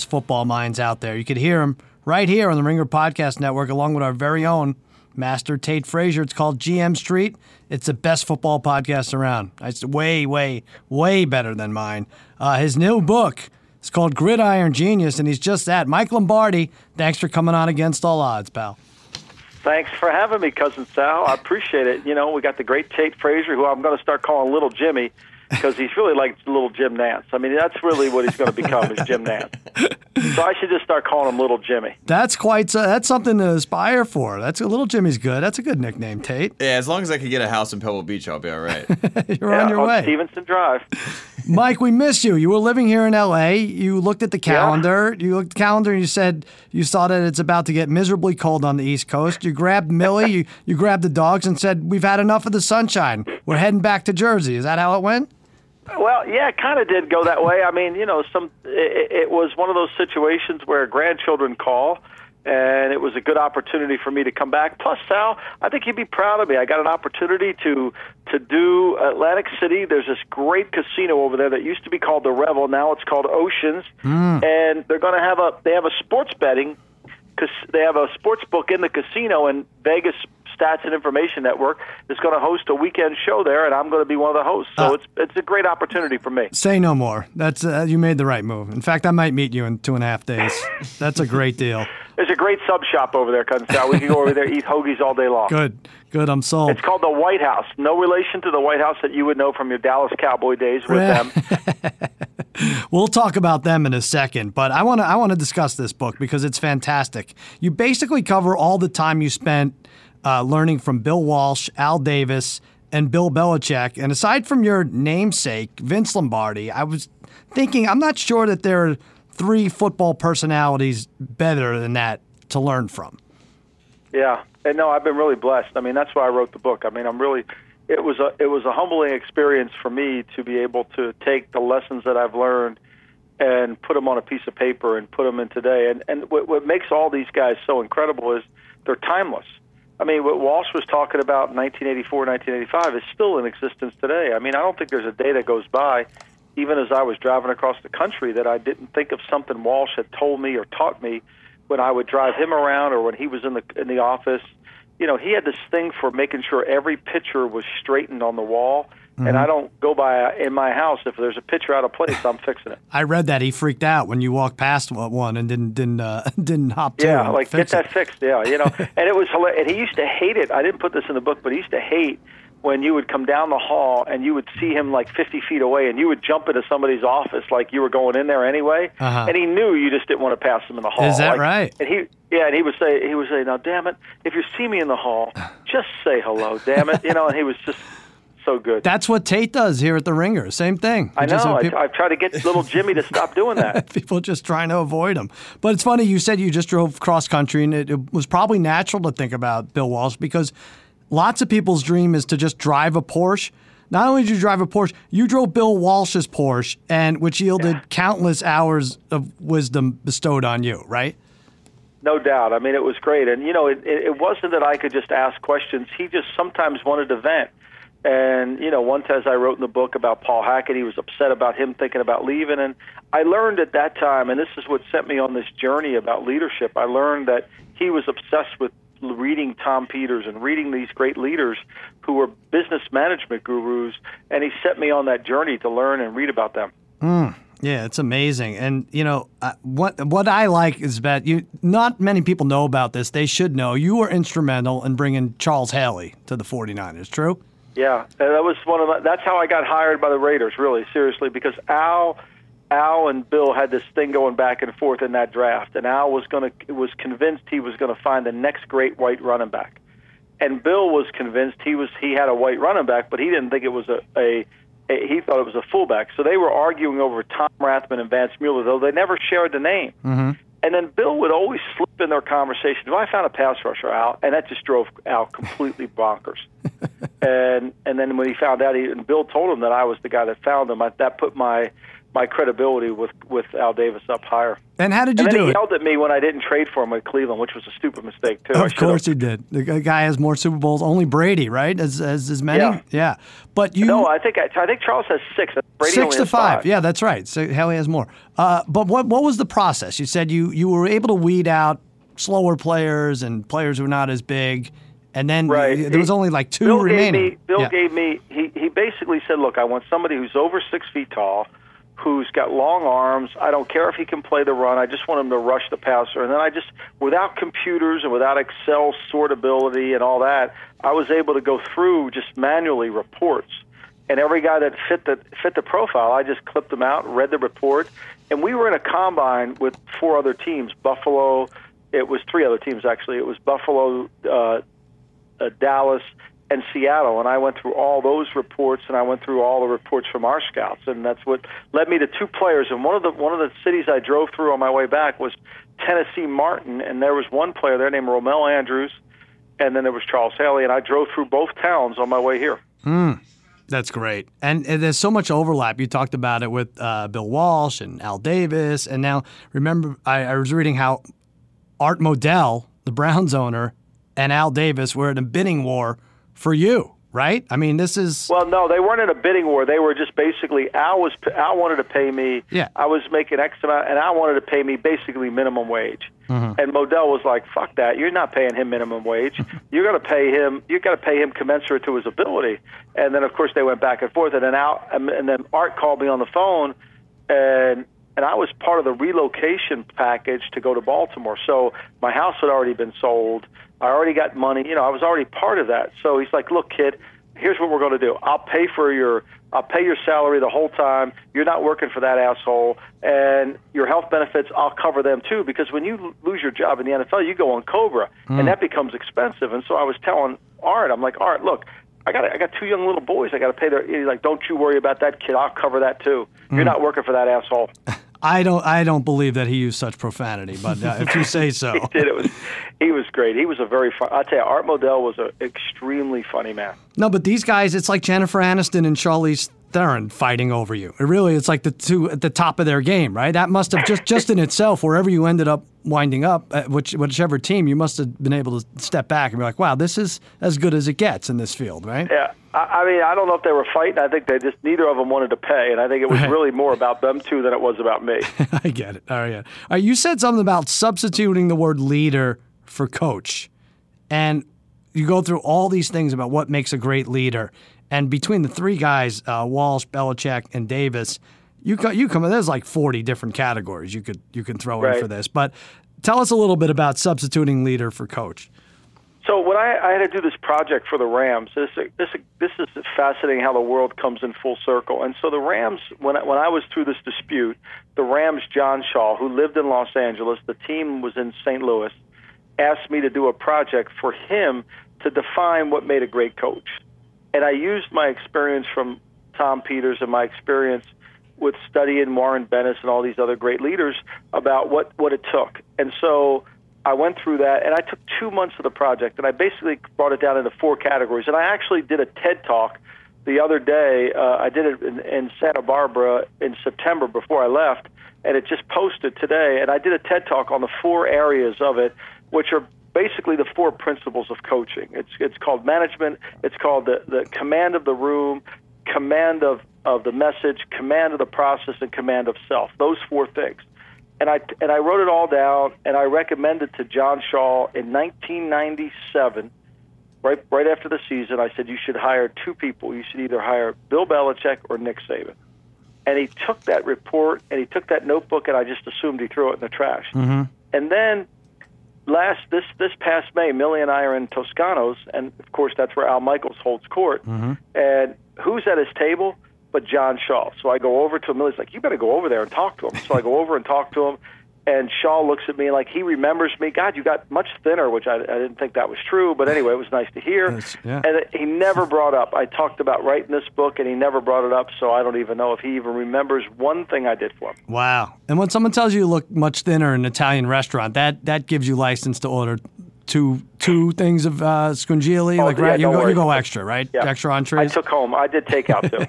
football minds out there. You could hear him right here on the Ringer Podcast Network along with our very own Master Tate Frazier. It's called GM Street. It's the best football podcast around. It's way, way, way better than mine. His new book is called Gridiron Genius, and he's just that. Mike Lombardi, thanks for coming on Against All Odds, pal. Thanks for having me, Cousin Sal. I appreciate it. You know, we got the great Tate Frazier, who I'm going to start calling Little Jimmy because he's really like Little Jim Nance. I mean, that's really what he's going to become is Jim Nance. So I should just start calling him Little Jimmy. That's something to aspire for. Little Jimmy's good. That's a good nickname, Tate. Yeah, as long as I can get a house in Pebble Beach, I'll be all right. You're on your way. Stevenson Drive. Mike, we miss you. You were living here in LA. You looked at the calendar. Yeah. You looked at the calendar and you said you saw that it's about to get miserably cold on the East Coast. You grabbed Millie, you grabbed the dogs and said, "We've had enough of the sunshine. We're heading back to Jersey." Is that how it went? Well, yeah, it kind of did go that way. I mean, you know, it was one of those situations where grandchildren call, and it was a good opportunity for me to come back. Plus, Sal, I think you'd be proud of me. I got an opportunity to do Atlantic City. There's this great casino over there that used to be called the Revel. Now it's called Oceans, and they're going to have a sports betting. They have a sports book in the casino, and Vegas Stats and Information Network is going to host a weekend show there, and I'm going to be one of the hosts. So it's a great opportunity for me. Say no more. That's you made the right move. In fact, I might meet you in 2.5 days. That's a great deal. There's a great sub shop over there, Consal. We can go over there, eat hoagies all day long. Good. I'm sold. It's called the White House. No relation to the White House that you would know from your Dallas Cowboy days with them. We'll talk about them in a second, but I want to discuss this book because it's fantastic. You basically cover all the time you spent learning from Bill Walsh, Al Davis, and Bill Belichick. And aside from your namesake, Vince Lombardi, I was thinking, I'm not sure that there are three football personalities better than that to learn from. Yeah, and no, I've been really blessed. I mean, that's why I wrote the book. I mean, it was a humbling experience for me to be able to take the lessons that I've learned and put them on a piece of paper and put them in today. And what makes all these guys so incredible is they're timeless. I mean, what Walsh was talking about in 1984, 1985 is still in existence today. I mean, I don't think there's a day that goes by, even as I was driving across the country, that I didn't think of something Walsh had told me or taught me when I would drive him around or when he was in the office. You know, he had this thing for making sure every picture was straightened on the wall. Mm-hmm. And I don't go by in my house. If there's a picture out of place, I'm fixing it. I read that. He freaked out when you walked past one and didn't hop to. Yeah, like, get that fixed. Yeah, you know. And it was hilarious. And he used to hate it. I didn't put this in the book, but he used to hate when you would come down the hall and you would see him like 50 feet away and you would jump into somebody's office like you were going in there anyway. Uh-huh. And he knew you just didn't want to pass him in the hall. Is that like, right? And he would say, now, damn it, if you see me in the hall, just say hello, damn it. You know, and he was just so good. That's what Tate does here at the Ringer. Same thing. I know. I've tried to get little Jimmy to stop doing that. People just trying to avoid him. But it's funny, you said you just drove cross-country, and it was probably natural to think about Bill Walsh because lots of people's dream is to just drive a Porsche. Not only did you drive a Porsche, you drove Bill Walsh's Porsche, and which yielded countless hours of wisdom bestowed on you, right? No doubt. I mean, it was great. And, you know, it wasn't that I could just ask questions. He just sometimes wanted to vent. And, you know, one time I wrote in the book about Paul Hackett, he was upset about him thinking about leaving. And I learned at that time, and this is what sent me on this journey about leadership, I learned that he was obsessed with reading Tom Peters and reading these great leaders who were business management gurus, and he set me on that journey to learn and read about them. Yeah, it's amazing. And, you know, what I like is that not many people know about this. They should know. You were instrumental in bringing Charles Haley to the 49ers, true? Yeah, and that was that's how I got hired by the Raiders, really, seriously, because Al and Bill had this thing going back and forth in that draft, and Al was convinced he was going to find the next great white running back, and Bill was convinced he had a white running back, but he didn't think it was he thought it was a fullback. So they were arguing over Tom Rathman and Vance Mueller, though they never shared the name. Mm-hmm. And then Bill would always slip in their conversation, well, I found a pass rusher, Al, and that just drove Al completely bonkers. and then when he found out, and Bill told him that I was the guy that found him, that put my credibility with Al Davis up higher. And how did you do it? He yelled at me when I didn't trade for him at Cleveland, which was a stupid mistake, too. Of course he did. The guy has more Super Bowls, only Brady, right? As many? Yeah. But you... No, I think Charles has 6. Brady 6 to 5. 5. Yeah, that's right. So Haley has more. But what was the process? You said you were able to weed out slower players and players who were not as big, and then there was only like 2 Bill remaining. Bill basically said, look, I want somebody who's over 6 feet tall, who's got long arms. I don't care if he can play the run. I just want him to rush the passer. And then without computers and without Excel sortability and all that, I was able to go through just manually reports. And every guy that fit the profile, I just clipped them out, read the report. And we were in a combine with 4 other teams. It was 3 other teams, actually. It was Buffalo, Dallas, and Seattle, and I went through all those reports, and I went through all the reports from our scouts, and that's what led me to 2 players. And one of the cities I drove through on my way back was Tennessee Martin, and there was one player there named Romel Andrews, and then there was Charles Haley, and I drove through both towns on my way here. That's great. And there's so much overlap. You talked about it with Bill Walsh and Al Davis. And now, remember, I was reading how Art Modell, the Browns owner, and Al Davis were in a bidding war for you, right? I mean, this is... Well, no, they weren't in a bidding war. They were just basically, Al wanted to pay me. Yeah. I was making X amount, and Al wanted to pay me basically minimum wage. Mm-hmm. And Modell was like, fuck that. You're not paying him minimum wage. You're going to pay him. You've got to pay him commensurate to his ability. And then, of course, they went back and forth. And then and then Art called me on the phone, and I was part of the relocation package to go to Baltimore. So my house had already been sold. I already got money. You know, I was already part of that. So he's like, look, kid, here's what we're going to do. I'll pay your salary the whole time. You're not working for that asshole. And your health benefits, I'll cover them too. Because when you lose your job in the NFL, you go on COBRA. Mm. And that becomes expensive. And so I was telling Art, I'm like, Art, look, I got two young little boys. I got to pay their... He's like, don't you worry about that, kid. I'll cover that too. You're not working for that asshole. I don't believe that he used such profanity, but if you say so. He did. He was great. He was a very fun... I'll tell you, Art Modell was an extremely funny man. No, but these guys, it's like Jennifer Aniston and Charlize Theron fighting over you. It really, it's like the two at the top of their game, right? That must have just in itself, wherever you ended up winding up, whichever team, you must have been able to step back and be like, wow, this is as good as it gets in this field, right? Yeah. I mean, I don't know if they were fighting. I think they just, neither of them wanted to pay, and I think it was really more about them two than it was about me. I get it. All right. All right. You said something about substituting the word leader for coach, and you go through all these things about what makes a great leader. And between the three guys, Walsh, Belichick, and Davis, you come. There's like 40 different categories you can throw in for this. But tell us a little bit about substituting leader for coach. So when I had to do this project for the Rams, this is fascinating how the world comes in full circle. And so the Rams, when I was through this dispute, the Rams' John Shaw, who lived in Los Angeles, the team was in St. Louis, asked me to do a project for him to define what made a great coach. And I used my experience from Tom Peters and my experience with studying Warren Bennis and all these other great leaders about what it took. And so I went through that, and I took 2 months of the project, and I basically brought it down into 4 categories. And I actually did a TED Talk the other day. I did it in Santa Barbara in September before I left, and it just posted today. And I did a TED Talk on the 4 areas of it, which are basically the 4 principles of coaching. It's called management. It's called the command of the room, command of the message, command of the process, and command of self. Those 4 things. And I wrote it all down, and I recommended to John Shaw in 1997, right after the season, I said, you should hire 2 people. You should either hire Bill Belichick or Nick Saban. And he took that report, and he took that notebook, and I just assumed he threw it in the trash. Mm-hmm. And then... This past May, Millie and I are in Toscano's, and of course that's where Al Michaels holds court. Mm-hmm. And who's at his table but John Shaw? So I go over to him. Millie's like, you better go over there and talk to him. So I go over and talk to him, and Shaw looks at me like he remembers me. God, you got much thinner, which I didn't think that was true, but anyway, it was nice to hear. Yeah. And he never brought up. I talked about writing this book, and he never brought it up, so I don't even know if he even remembers one thing I did for him. Wow. And when someone tells you you look much thinner in an Italian restaurant, that gives you license to order two things of scongili. You go extra, right? Yeah. Extra entrees? I took home. I did take out, too.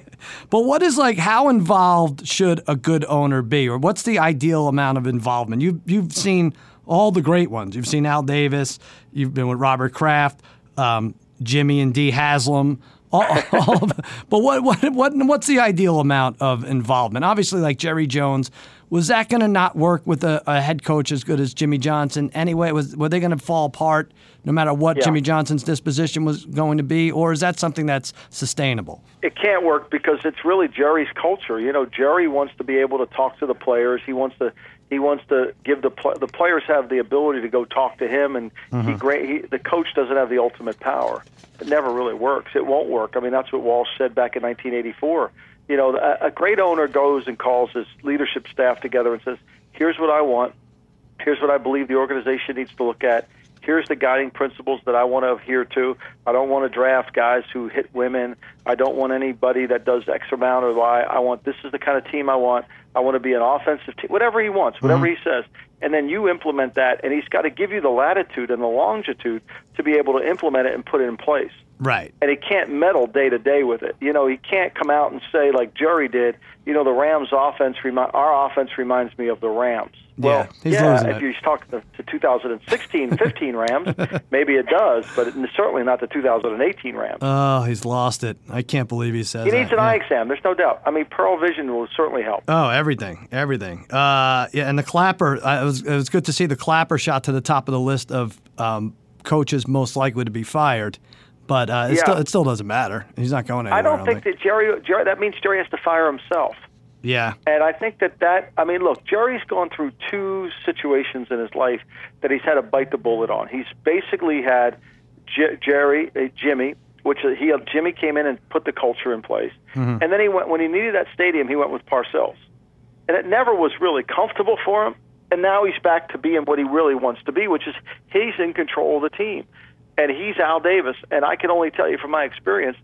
But what is how involved should a good owner be? Or what's the ideal amount of involvement? You've seen all the great ones. You've seen Al Davis. You've been with Robert Kraft, Jimmy and Dee Haslam. All of them. But what's the ideal amount of involvement? Obviously, like Jerry Jones, was that going to not work with a head coach as good as Jimmy Johnson anyway? Were they going to fall apart no matter what Jimmy Johnson's disposition was going to be? Or is that something that's sustainable? It can't work because it's really Jerry's culture. You know, Jerry wants to be able to talk to the players. He wants to give the players have the ability to go talk to him, and the coach doesn't have the ultimate power. It never really works. It won't work. I mean, that's what Walsh said back in 1984. You know, a great owner goes and calls his leadership staff together and says, here's what I want. Here's what I believe the organization needs to look at. Here's the guiding principles that I want to adhere to. I don't want to draft guys who hit women. I don't want anybody that does X amount or Y. I want, this is the kind of team I want. I want to be an offensive team. Whatever he wants, whatever he says. And then you implement that, and he's got to give you the latitude and the longitude to be able to implement it and put it in place. Right. And he can't meddle day to day with it. You know, he can't come out and say, like Jerry did, you know, the Rams' offense, our offense reminds me of the Rams. Well, if you're talking the 2016-15 Rams, maybe it does, but certainly not the 2018 Rams. Oh, he's lost it. I can't believe he says that. He needs an eye exam. There's no doubt. I mean, Pearl Vision will certainly help. Oh, everything. And the Clapper, it was good to see the Clapper shot to the top of the list of coaches most likely to be fired. But it still doesn't matter. He's not going anywhere. I don't think that Jerry. That means Jerry has to fire himself. Yeah. And I think that. I mean, look, Jerry's gone through two situations in his life that he's had to bite the bullet on. He's basically had Jimmy, Jimmy came in and put the culture in place, mm-hmm. and then he went when he needed that stadium. He went with Parcells, and it never was really comfortable for him. And now he's back to being what he really wants to be, which is he's in control of the team. And he's Al Davis, and I can only tell you from my experience,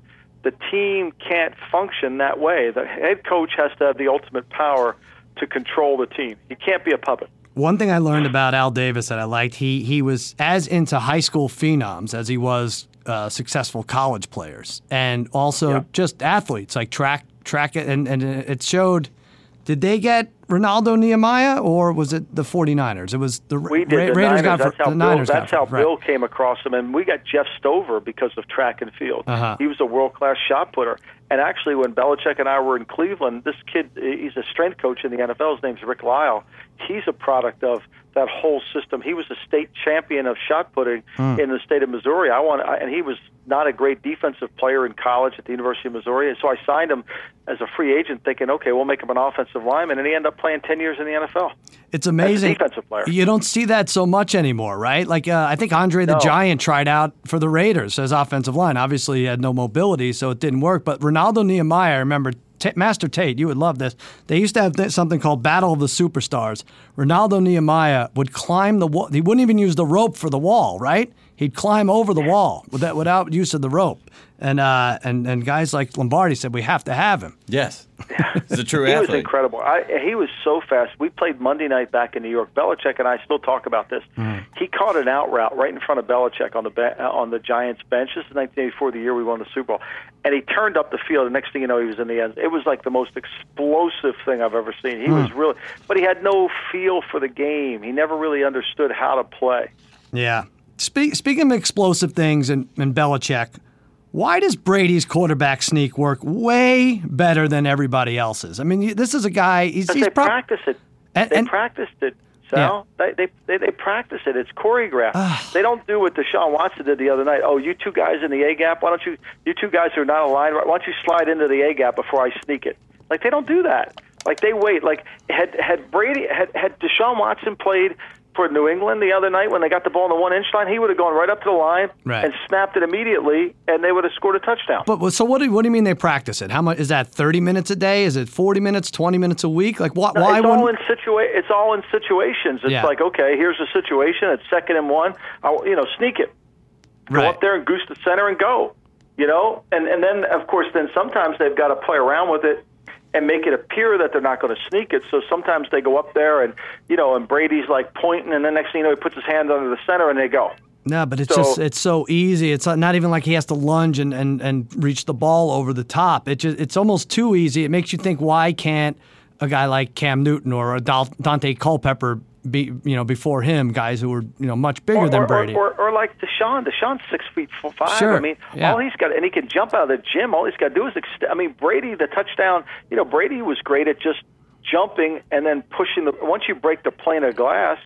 the team can't function that way. The head coach has to have the ultimate power to control the team. He can't be a puppet. One thing I learned about Al Davis that I liked, he was as into high school phenoms as he was successful college players, and also just athletes, like track it, and it showed. Did they get Ronaldo Nehemiah, or was it the 49ers? It was the Raiders. That's how Bill came across him, and we got Jeff Stover because of track and field. Uh-huh. He was a world-class shot putter. And actually, when Belichick and I were in Cleveland, this kid, he's a strength coach in the NFL. His name's Rick Lyle. He's a product of that whole system. He was a state champion of shot putting in the state of Missouri. And he was not a great defensive player in college at the University of Missouri. And so I signed him as a free agent thinking, okay, we'll make him an offensive lineman. And he ended up playing 10 years in the NFL. It's amazing. As a defensive player. You don't see that so much anymore, right? Like, I think Andre the Giant tried out for the Raiders as offensive line. Obviously, he had no mobility, so it didn't work. But Ronaldo Nehemiah, I remember, Master Tate, you would love this. They used to have something called Battle of the Superstars. Ronaldo Nehemiah would climb the wall. He wouldn't even use the rope for the wall, right? He'd climb over the wall without use of the rope. And guys like Lombardi said, we have to have him. Yes. He's a true athlete. He was incredible. He was so fast. We played Monday night back in New York. Belichick and I still talk about this. Mm. He caught an out route right in front of Belichick on the Giants bench. This is 1984, the year we won the Super Bowl. And he turned up the field. The next thing you know, he was in the end. It was like the most explosive thing I've ever seen. He was really – but he had no feel for the game. He never really understood how to play. Yeah. Speaking of explosive things and Belichick, why does Brady's quarterback sneak work way better than everybody else's? I mean, this is a guy. They practice it. They practiced it, Sal. Yeah. They practice it. It's choreographed. They don't do what Deshaun Watson did the other night. Oh, you two guys in the A gap. Why don't you two guys who are not aligned? Why don't you slide into the A gap before I sneak it? Like they don't do that. Like they wait. Like had Deshaun Watson played for New England the other night when they got the ball on the one-inch line, he would have gone right up to the line and snapped it immediately, and they would have scored a touchdown. But so what do you mean they practice it? How much is that? 30 minutes a day? Is it 40 minutes? 20 minutes a week? Like why? It's all in situations. It's like, okay, here's the situation. It's 2nd and 1. I sneak it. Go up there and goose the center and go. You know, and then of course, then sometimes they've got to play around with it and make it appear that they're not going to sneak it. So sometimes they go up there and Brady's like pointing, and the next thing you know, he puts his hand under the center and they go. No, but it's so easy. It's not even like he has to lunge and reach the ball over the top. It's almost too easy. It makes you think, why can't a guy like Cam Newton or Dante Culpepper be, before him, guys who were, much bigger than Brady. Or like Deshaun. Deshaun's 6'5". Sure. I mean, all he's got, and he can jump out of the gym. All he's got to do is, Brady, the touchdown, Brady was great at just jumping and then pushing. Once you break the plane of glass,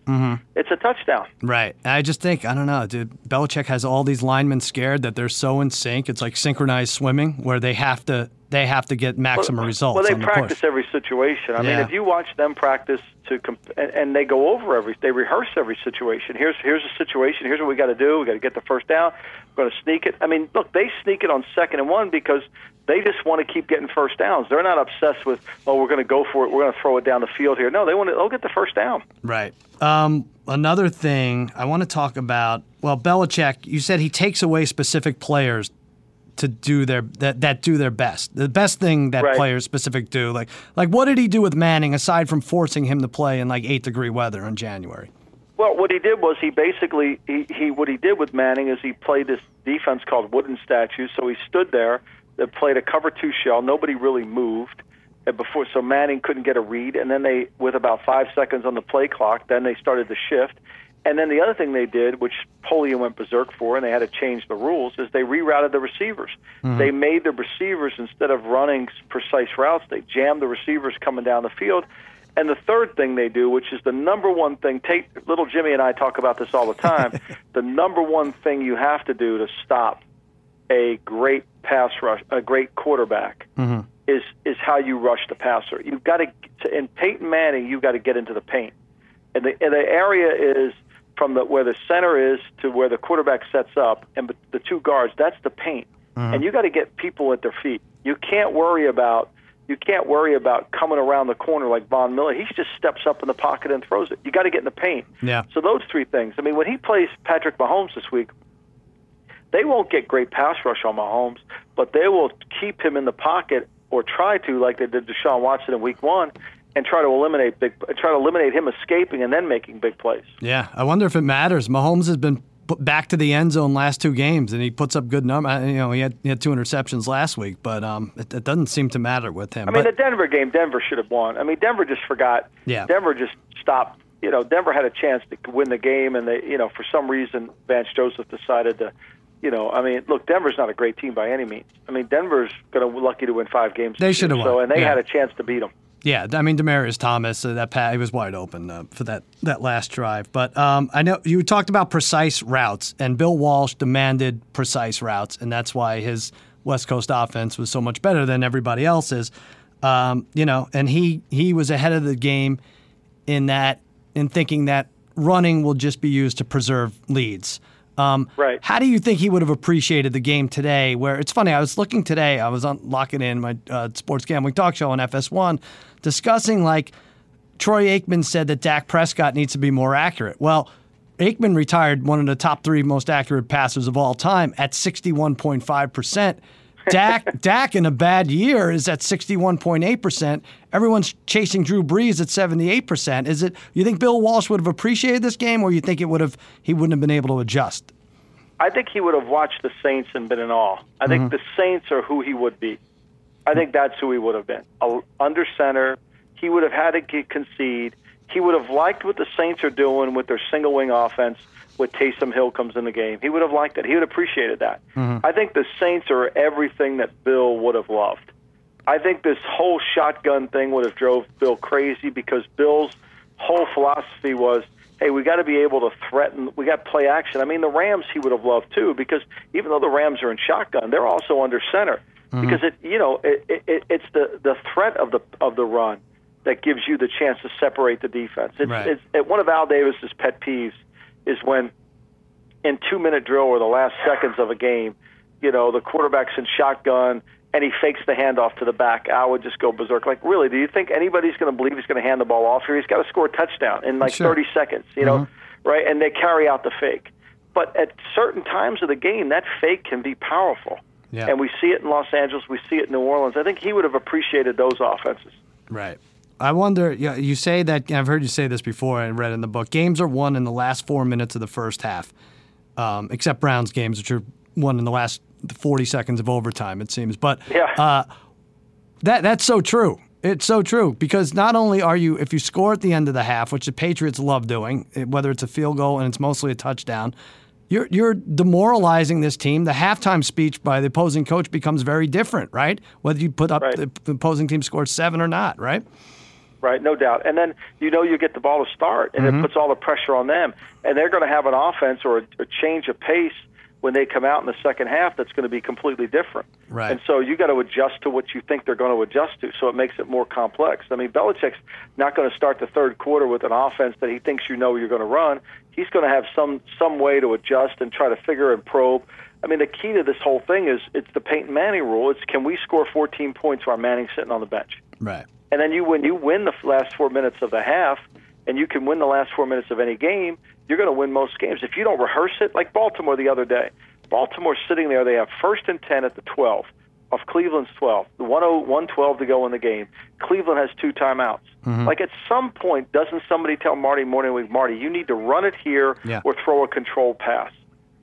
it's a touchdown. Right. And I just think, I don't know, dude, Belichick has all these linemen scared that they're so in sync. It's like synchronized swimming where they have to get maximum results. Well, they practice every situation. I mean, if you watch them practice and they go over they rehearse every situation. Here's the situation. Here's what we got to do. We got to get the first down. We're going to sneak it. I mean, look, they sneak it on 2nd and 1 because they just want to keep getting first downs. They're not obsessed with, we're going to go for it. We're going to throw it down the field here. No, they'll get the first down. Right. Another thing I want to talk about. Well, Belichick, you said he takes away specific players to do their best. The best thing that players specific do. Like what did he do with Manning aside from forcing him to play in like 8-degree weather in January? Well, what he did was what he did with Manning is he played this defense called wooden statues. So he stood there, played a cover two shell. Nobody really moved, so Manning couldn't get a read. And then they, with about 5 seconds on the play clock, then they started the shift. And then the other thing they did, which Polio went berserk for, and they had to change the rules, is they rerouted the receivers. Mm-hmm. They made the receivers, instead of running precise routes, they jammed the receivers coming down the field. And the third thing they do, which is the number one thing, little Jimmy and I talk about this all the time, the number one thing you have to do to stop a great pass rush, a great quarterback, mm-hmm. is how you rush the passer. You've got to, in Peyton Manning, you've got to get into the paint. And the area is from where the center is to where the quarterback sets up, and the two guards, that's the paint. Mm-hmm. And you got to get people at their feet. You can't worry about coming around the corner like Von Miller. He just steps up in the pocket and throws it. You got to get in the paint. Yeah. So those three things. I mean, when he plays Patrick Mahomes this week, they won't get great pass rush on Mahomes, but they will keep him in the pocket, or try to, like they did Deshaun Watson in Week 1, and try to eliminate him escaping and then making big plays. Yeah, I wonder if it matters. Mahomes has been back to the end zone last two games, and he puts up good numbers. You know, he had two interceptions last week, but it doesn't seem to matter with him. I mean, the Denver game, Denver should have won. I mean, Denver just forgot. Yeah. Denver just stopped. You know, Denver had a chance to win the game, and they, you know, for some reason, Vance Joseph decided to. You know, I mean, look, Denver's not a great team by any means. I mean, Denver's going to be lucky to win 5 games. They should have won. So, and they had a chance to beat them. Yeah, I mean, Demaryius Thomas, that pass, he was wide open for that last drive. But I know you talked about precise routes, and Bill Walsh demanded precise routes, and that's why his West Coast offense was so much better than everybody else's. You know, and he was ahead of the game in thinking that running will just be used to preserve leads. Right. How do you think he would have appreciated the game today? Where it's funny, I was looking today, I was on Locking In, my sports gambling talk show on FS1, discussing like Troy Aikman said that Dak Prescott needs to be more accurate. Well, Aikman retired one of the top 3 most accurate passers of all time at 61.5%. Dak in a bad year is at 61.8%. Everyone's chasing Drew Brees at 78%. Is it? You think Bill Walsh would have appreciated this game, or you think he wouldn't have been able to adjust? I think he would have watched the Saints and been in awe. I think the Saints are who he would be. I think that's who he would have been. Under center, he would have had to concede. He would have liked what the Saints are doing with their single wing offense. With Taysom Hill comes in the game, he would have liked that. He would have appreciated that. Mm-hmm. I think the Saints are everything that Bill would have loved. I think this whole shotgun thing would have drove Bill crazy, because Bill's whole philosophy was, hey, we got to be able to threaten. We got play action. I mean, the Rams he would have loved too, because even though the Rams are in shotgun, they're also under center, mm-hmm. because it's the threat of the run that gives you the chance to separate the defense. It's one of Al Davis's pet peeves. Is when in 2-minute drill or the last seconds of a game, you know, the quarterback's in shotgun and he fakes the handoff to the back. I would just go berserk. Like, really, do you think anybody's going to believe he's going to hand the ball off here? He's got to score a touchdown in 30 seconds, you know, right? And they carry out the fake. But at certain times of the game, that fake can be powerful. Yeah. And we see it in Los Angeles. We see it in New Orleans. I think he would have appreciated those offenses. Right. I wonder, you say that, I've heard you say this before, I read in the book, games are won in the last 4 minutes of the first half, except Browns games, which are won in the last 40 seconds of overtime, it seems. But that's so true. It's so true, because not only are you, if you score at the end of the half, which the Patriots love doing, whether it's a field goal and it's mostly a touchdown, you're demoralizing this team. The halftime speech by the opposing coach becomes very different, right? Whether you put up the opposing team scores 7 or not, right? Right, no doubt. And then you get the ball to start, and it puts all the pressure on them. And they're going to have an offense or a change of pace when they come out in the second half that's going to be completely different. Right. And so you got to adjust to what you think they're going to adjust to, so it makes it more complex. I mean, Belichick's not going to start the third quarter with an offense that he thinks you're going to run. He's going to have some way to adjust and try to figure and probe. I mean, the key to this whole thing is it's the Peyton Manning rule. It's, can we score 14 points while Manning's sitting on the bench? Right. And then you win the last 4 minutes of the half, and you can win the last 4 minutes of any game, you're going to win most games. If you don't rehearse it, like Baltimore the other day. Baltimore's sitting there. They have 1st and 10 at the 12. off Cleveland's 12, 112 to go in the game. Cleveland has two timeouts. Mm-hmm. Like, at some point, doesn't somebody tell Marty Morningwig, Marty, you need to run it here or throw a control pass?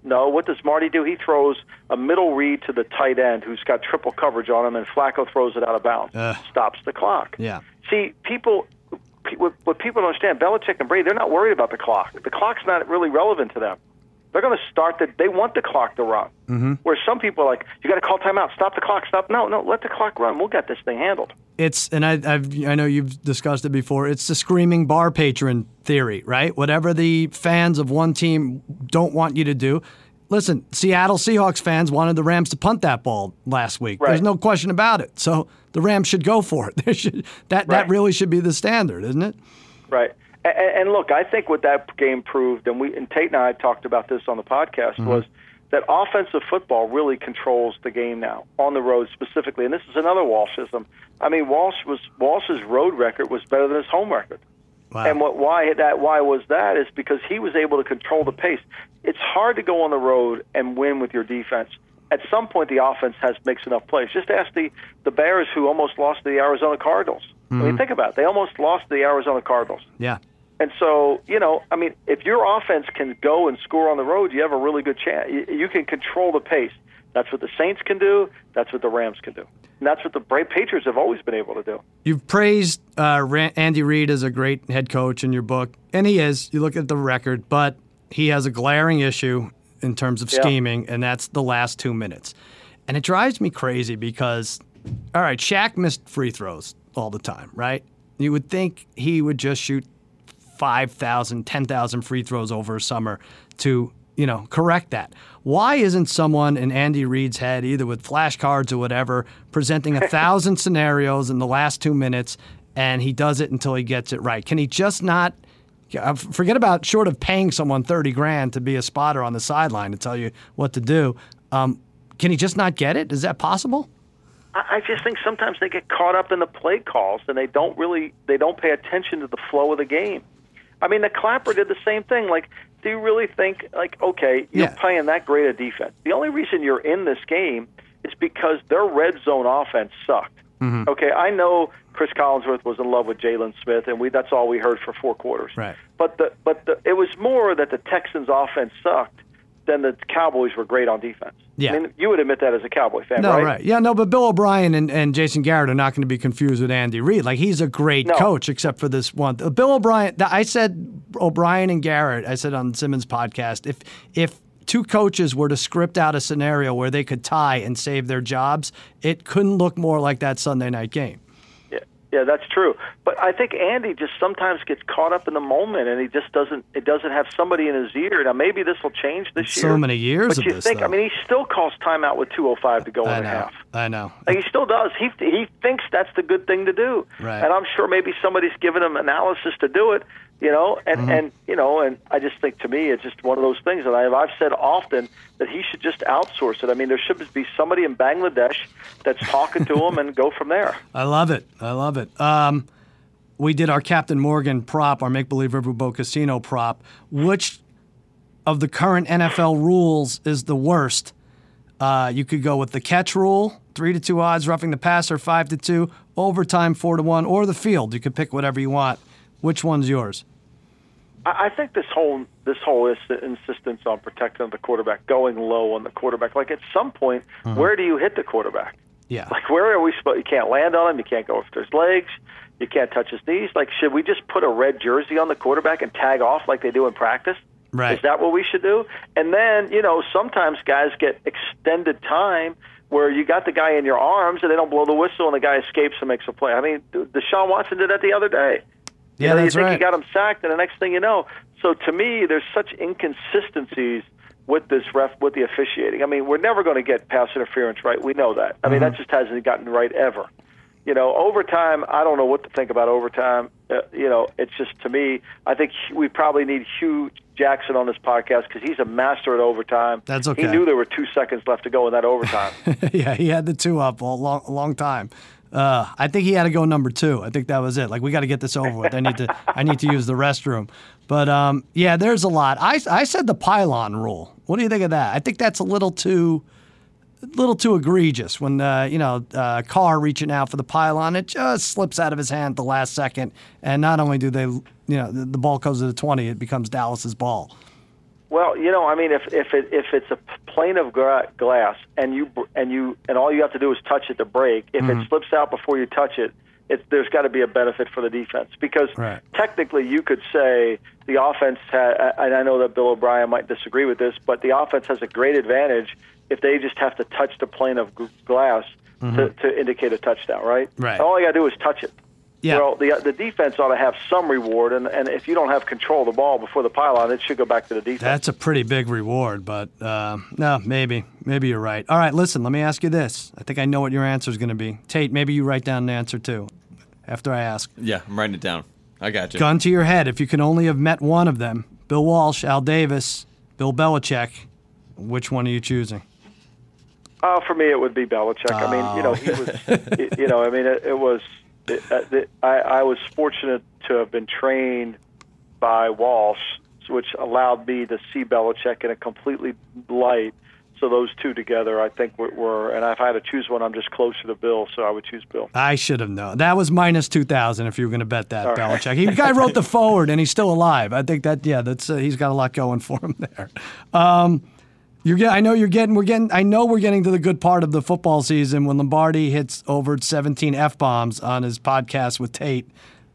No, what does Marty do? He throws a middle read to the tight end who's got triple coverage on him, and Flacco throws it out of bounds. Stops the clock. Yeah. See, people... What people don't understand, Belichick and Brady, they're not worried about the clock. The clock's not really relevant to them. They're going to start that. They want the clock to run. Mm-hmm. Where some people are like, you got to call timeout, stop the clock, stop. No, let the clock run. We'll get this thing handled. It's and I know you've discussed it before. It's the screaming bar patron theory, right? Whatever the fans of one team don't want you to do. Listen, Seattle Seahawks fans wanted the Rams to punt that ball last week. Right. There's no question about it. So the Rams should go for it. That really should be the standard, isn't it? Right. And look, I think what that game proved, and Tate and I talked about this on the podcast, mm-hmm. was that offensive football really controls the game now, on the road specifically. And this is another Walshism. I mean, Walsh's road record was better than his home record. Wow. And why is because he was able to control the pace. It's hard to go on the road and win with your defense. At some point, the offense makes enough plays. Just ask the Bears, who almost lost to the Arizona Cardinals. Mm-hmm. I mean, think about it. They almost lost to the Arizona Cardinals. Yeah. And so, if your offense can go and score on the road, you have a really good chance. You can control the pace. That's what the Saints can do. That's what the Rams can do. And that's what the Patriots have always been able to do. You've praised Andy Reid as a great head coach in your book, and he is. You look at the record, but he has a glaring issue in terms of scheming, and that's the last 2 minutes. And it drives me crazy because, all right, Shaq missed free throws all the time, right? You would think he would just shoot 5,000, 10,000 free throws over a summer to correct that. Why isn't someone in Andy Reid's head, either with flashcards or whatever, presenting 1,000 scenarios in the last 2 minutes, and he does it until he gets it right? Can he just not forget about short of paying someone $30,000 to be a spotter on the sideline to tell you what to do? Can he just not get it? Is that possible? I just think sometimes they get caught up in the play calls and they don't pay attention to the flow of the game. I mean, the Clapper did the same thing. Like, do you really think, like, okay, you're playing that great a defense? The only reason you're in this game is because their red zone offense sucked. Mm-hmm. Okay, I know Chris Collinsworth was in love with Jalen Smith, and that's all we heard for four quarters. Right. But it was more that the Texans' offense sucked than the Cowboys were great on defense. Yeah. I mean, you would admit that as a Cowboy fan, right? No, right. Yeah, no, but Bill O'Brien and Jason Garrett are not going to be confused with Andy Reid. Like, he's a great coach, except for this one. Bill O'Brien, I said O'Brien and Garrett, I said on Simmons' podcast, if two coaches were to script out a scenario where they could tie and save their jobs, it couldn't look more like that Sunday night game. Yeah, that's true. But I think Andy just sometimes gets caught up in the moment, and he just doesn't have somebody in his ear. Now, maybe this will change this year. So many years but of you this, think, though. I mean, he still calls timeout with 2:05 to go in the half. I know. Like, he still does. He thinks that's the good thing to do. Right. And I'm sure maybe somebody's given him analysis to do it, and I just think, to me, it's just one of those things that I've said often, that he should just outsource it. I mean, there should be somebody in Bangladesh that's talking to him and go from there. I love it. We did our Captain Morgan prop, our make-believe riverboat casino prop. Which of the current NFL rules is the worst? You could go with the catch rule, 3-2 odds, roughing the passer, 5-2, overtime, 4-1, or the field. You could pick whatever you want. Which one's yours? I think this whole insistence on protecting the quarterback, going low on the quarterback. Like, at some point, where do you hit the quarterback? Yeah. Like, where are we supposed? You can't land on him. You can't go after his legs. You can't touch his knees. Like, should we just put a red jersey on the quarterback and tag off like they do in practice? Right. Is that what we should do? And then, sometimes guys get extended time where you got the guy in your arms and they don't blow the whistle and the guy escapes and makes a play. I mean, Deshaun Watson did that the other day. Yeah, that's right. You think he got him sacked, and the next thing you know. So to me, there's such inconsistencies with this ref, with the officiating. I mean, we're never going to get pass interference right. We know that. I mean, that just hasn't gotten right ever. Overtime, I don't know what to think about overtime. It's just, to me, I think we probably need Hugh Jackson on this podcast because he's a master at overtime. That's okay. He knew there were 2 seconds left to go in that overtime. Yeah, he had the two up a long time. I think he had to go number two. I think that was it. Like, we got to get this over with. I need to use the restroom. But there's a lot. I said the pylon rule. What do you think of that? I think that's a little too a little too egregious when, Carr reaching out for the pylon. It just slips out of his hand at the last second. And not only do they, the ball goes to the 20, it becomes Dallas's ball. Well, if it's a plane of glass and all you have to do is touch it to break, if it slips out before you touch it, there's got to be a benefit for the defense, because technically you could say the offense, and I know that Bill O'Brien might disagree with this, but the offense has a great advantage if they just have to touch the plane of glass to indicate a touchdown, right? Right. All you got to do is touch it. Yeah. Well, the defense ought to have some reward, and if you don't have control of the ball before the pylon, it should go back to the defense. That's a pretty big reward, but no, maybe you're right. All right, listen, let me ask you this. I think I know what your answer is going to be. Tate, maybe you write down an answer, too, after I ask. Yeah, I'm writing it down. I got you. Gun to your head, if you can only have met one of them, Bill Walsh, Al Davis, Bill Belichick, which one are you choosing? For me, it would be Belichick. Oh. I mean, he was, it was... I was fortunate to have been trained by Walsh, which allowed me to see Belichick in a completely light. So those two together, I think, were – and if I had to choose one, I'm just closer to Bill, so I would choose Bill. I should have known. That was minus 2,000 if you were going to bet that, all Belichick. Right. The guy wrote the forward, and he's still alive. I think that – he's got a lot going for him there. I know we're getting to the good part of the football season when Lombardi hits over 17 F-bombs on his podcast with Tate.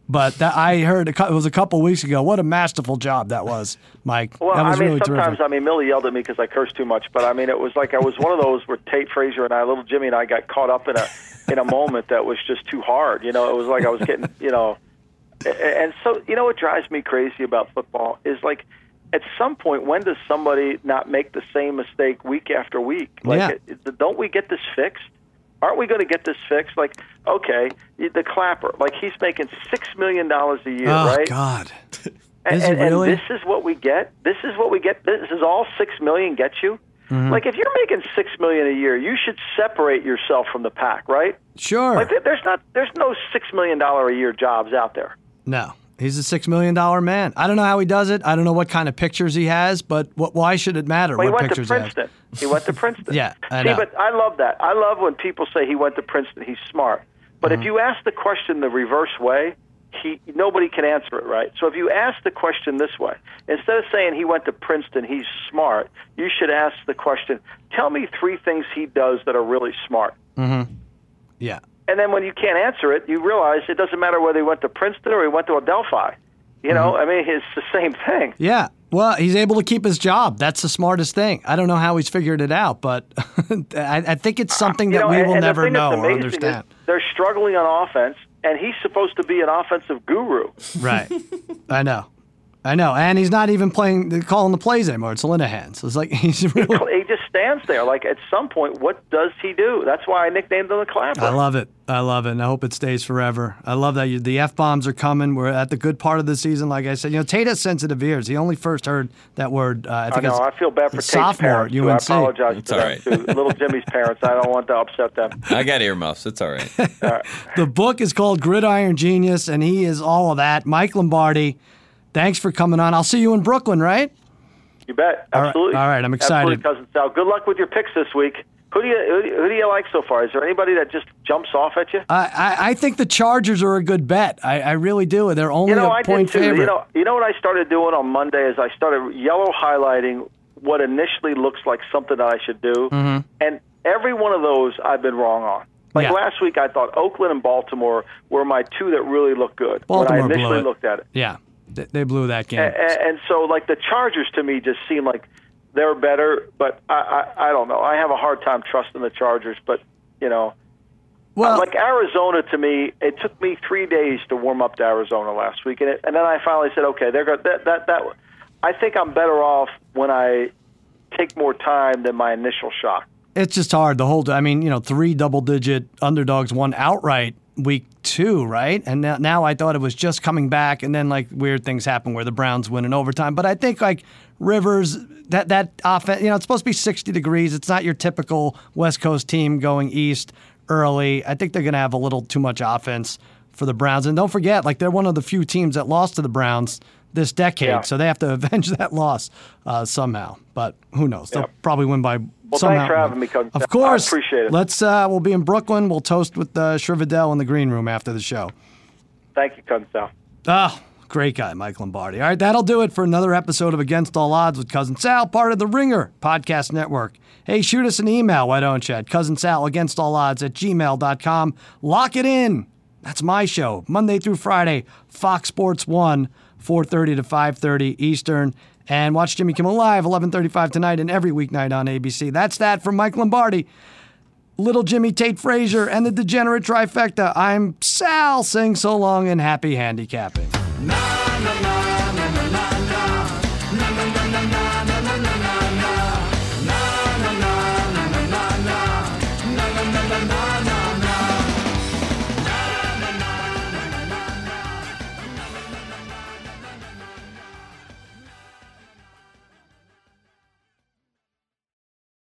But that, I heard it was a couple weeks ago. What a masterful job that was, Mike. Well, that was really sometimes, terrific. Millie yelled at me because I cursed too much. But, it was like I was one of those where Tate Frazier and I, little Jimmy and I, got caught up in a moment that was just too hard. It was like I was getting, And so, what drives me crazy about football is, like, at some point, when does somebody not make the same mistake week after week? Don't we get this fixed? Aren't we going to get this fixed? Like, okay, the Clapper, like, he's making $6 million a year, right? Oh, God. And this is what we get? This is all $6 million gets you? Mm-hmm. Like, if you're making $6 million a year, you should separate yourself from the pack, right? Sure. Like, there's no $6 million a year jobs out there. No. He's a $6 million man. I don't know how he does it. I don't know what kind of pictures he has, but why should it matter what pictures he has? He went to Princeton. Yeah, I know. See, but I love that. I love when people say he went to Princeton. He's smart. But if you ask the question the reverse way, nobody can answer it right. So if you ask the question this way, instead of saying he went to Princeton, he's smart, you should ask the question, tell me three things he does that are really smart. Mm-hmm. Yeah. And then when you can't answer it, you realize it doesn't matter whether he went to Princeton or he went to Adelphi. It's the same thing. Yeah. Well, he's able to keep his job. That's the smartest thing. I don't know how he's figured it out, but I think it's something that we will never know or understand. They're struggling on offense, and he's supposed to be an offensive guru. Right. I know. And he's not even calling the plays anymore. It's Linehan. So it's like he's really... He just stands there. Like, at some point, what does he do? That's why I nicknamed him the Clapper. I love it. And I hope it stays forever. I love that the F-bombs are coming. We're at the good part of the season. Like I said, Tate has sensitive ears. He only first heard that word. I know. I feel bad for Tate's sophomore parents. UNC. I apologize it's to all right. them, to little Jimmy's parents. I don't want to upset them. I got earmuffs. It's all right. All right. The book is called Gridiron Genius, and he is all of that. Mike Lombardi. Thanks for coming on. I'll see you in Brooklyn, right? You bet. Absolutely. All right. I'm excited. Absolutely, Cousin Sal. Good luck with your picks this week. Who do you like so far? Is there anybody that just jumps off at you? I think the Chargers are a good bet. I really do. They're only a point favorite. You know what I started doing on Monday is I started yellow highlighting what initially looks like something that I should do. Mm-hmm. And every one of those I've been wrong on. Like last week I thought Oakland and Baltimore were my two that really looked good when I initially looked at it. Yeah. They blew that game. And so, like, the Chargers to me just seem like they're better, but I don't know. I have a hard time trusting the Chargers, but, Well, like Arizona to me, it took me 3 days to warm up to Arizona last week, and then I finally said, okay, they're good. That. I think I'm better off when I take more time than my initial shock. It's just hard. Three double-digit underdogs won outright week 2, right? And now I thought it was just coming back, and then, like, weird things happen where the Browns win in overtime. But I think, like, Rivers, that offense, it's supposed to be 60 degrees. It's not your typical West Coast team going east early. I think they're going to have a little too much offense for the Browns. And don't forget, like, they're one of the few teams that lost to the Browns this decade, so they have to avenge that loss somehow. But who knows? They'll probably win by somehow. Thanks for having me, Coach. Of course. I appreciate it. Let's, we'll be in Brooklyn. We'll toast with Shrivadell in the green room after the show. Thank you, Coach. Oh, great guy, Mike Lombardi. All right, that'll do it for another episode of Against All Odds with Cousin Sal, part of the Ringer Podcast Network. Hey, shoot us an email, why don't you, at cousinsalagainstallodds@gmail.com. Lock it in. That's my show, Monday through Friday, Fox Sports 1, 4:30 to 5:30 Eastern. And watch Jimmy Kimmel Live, 11:35 tonight and every weeknight on ABC. That's that from Mike Lombardi, Little Jimmy, Tate Frazier, and the Degenerate Trifecta. I'm Sal, saying so long and happy handicapping.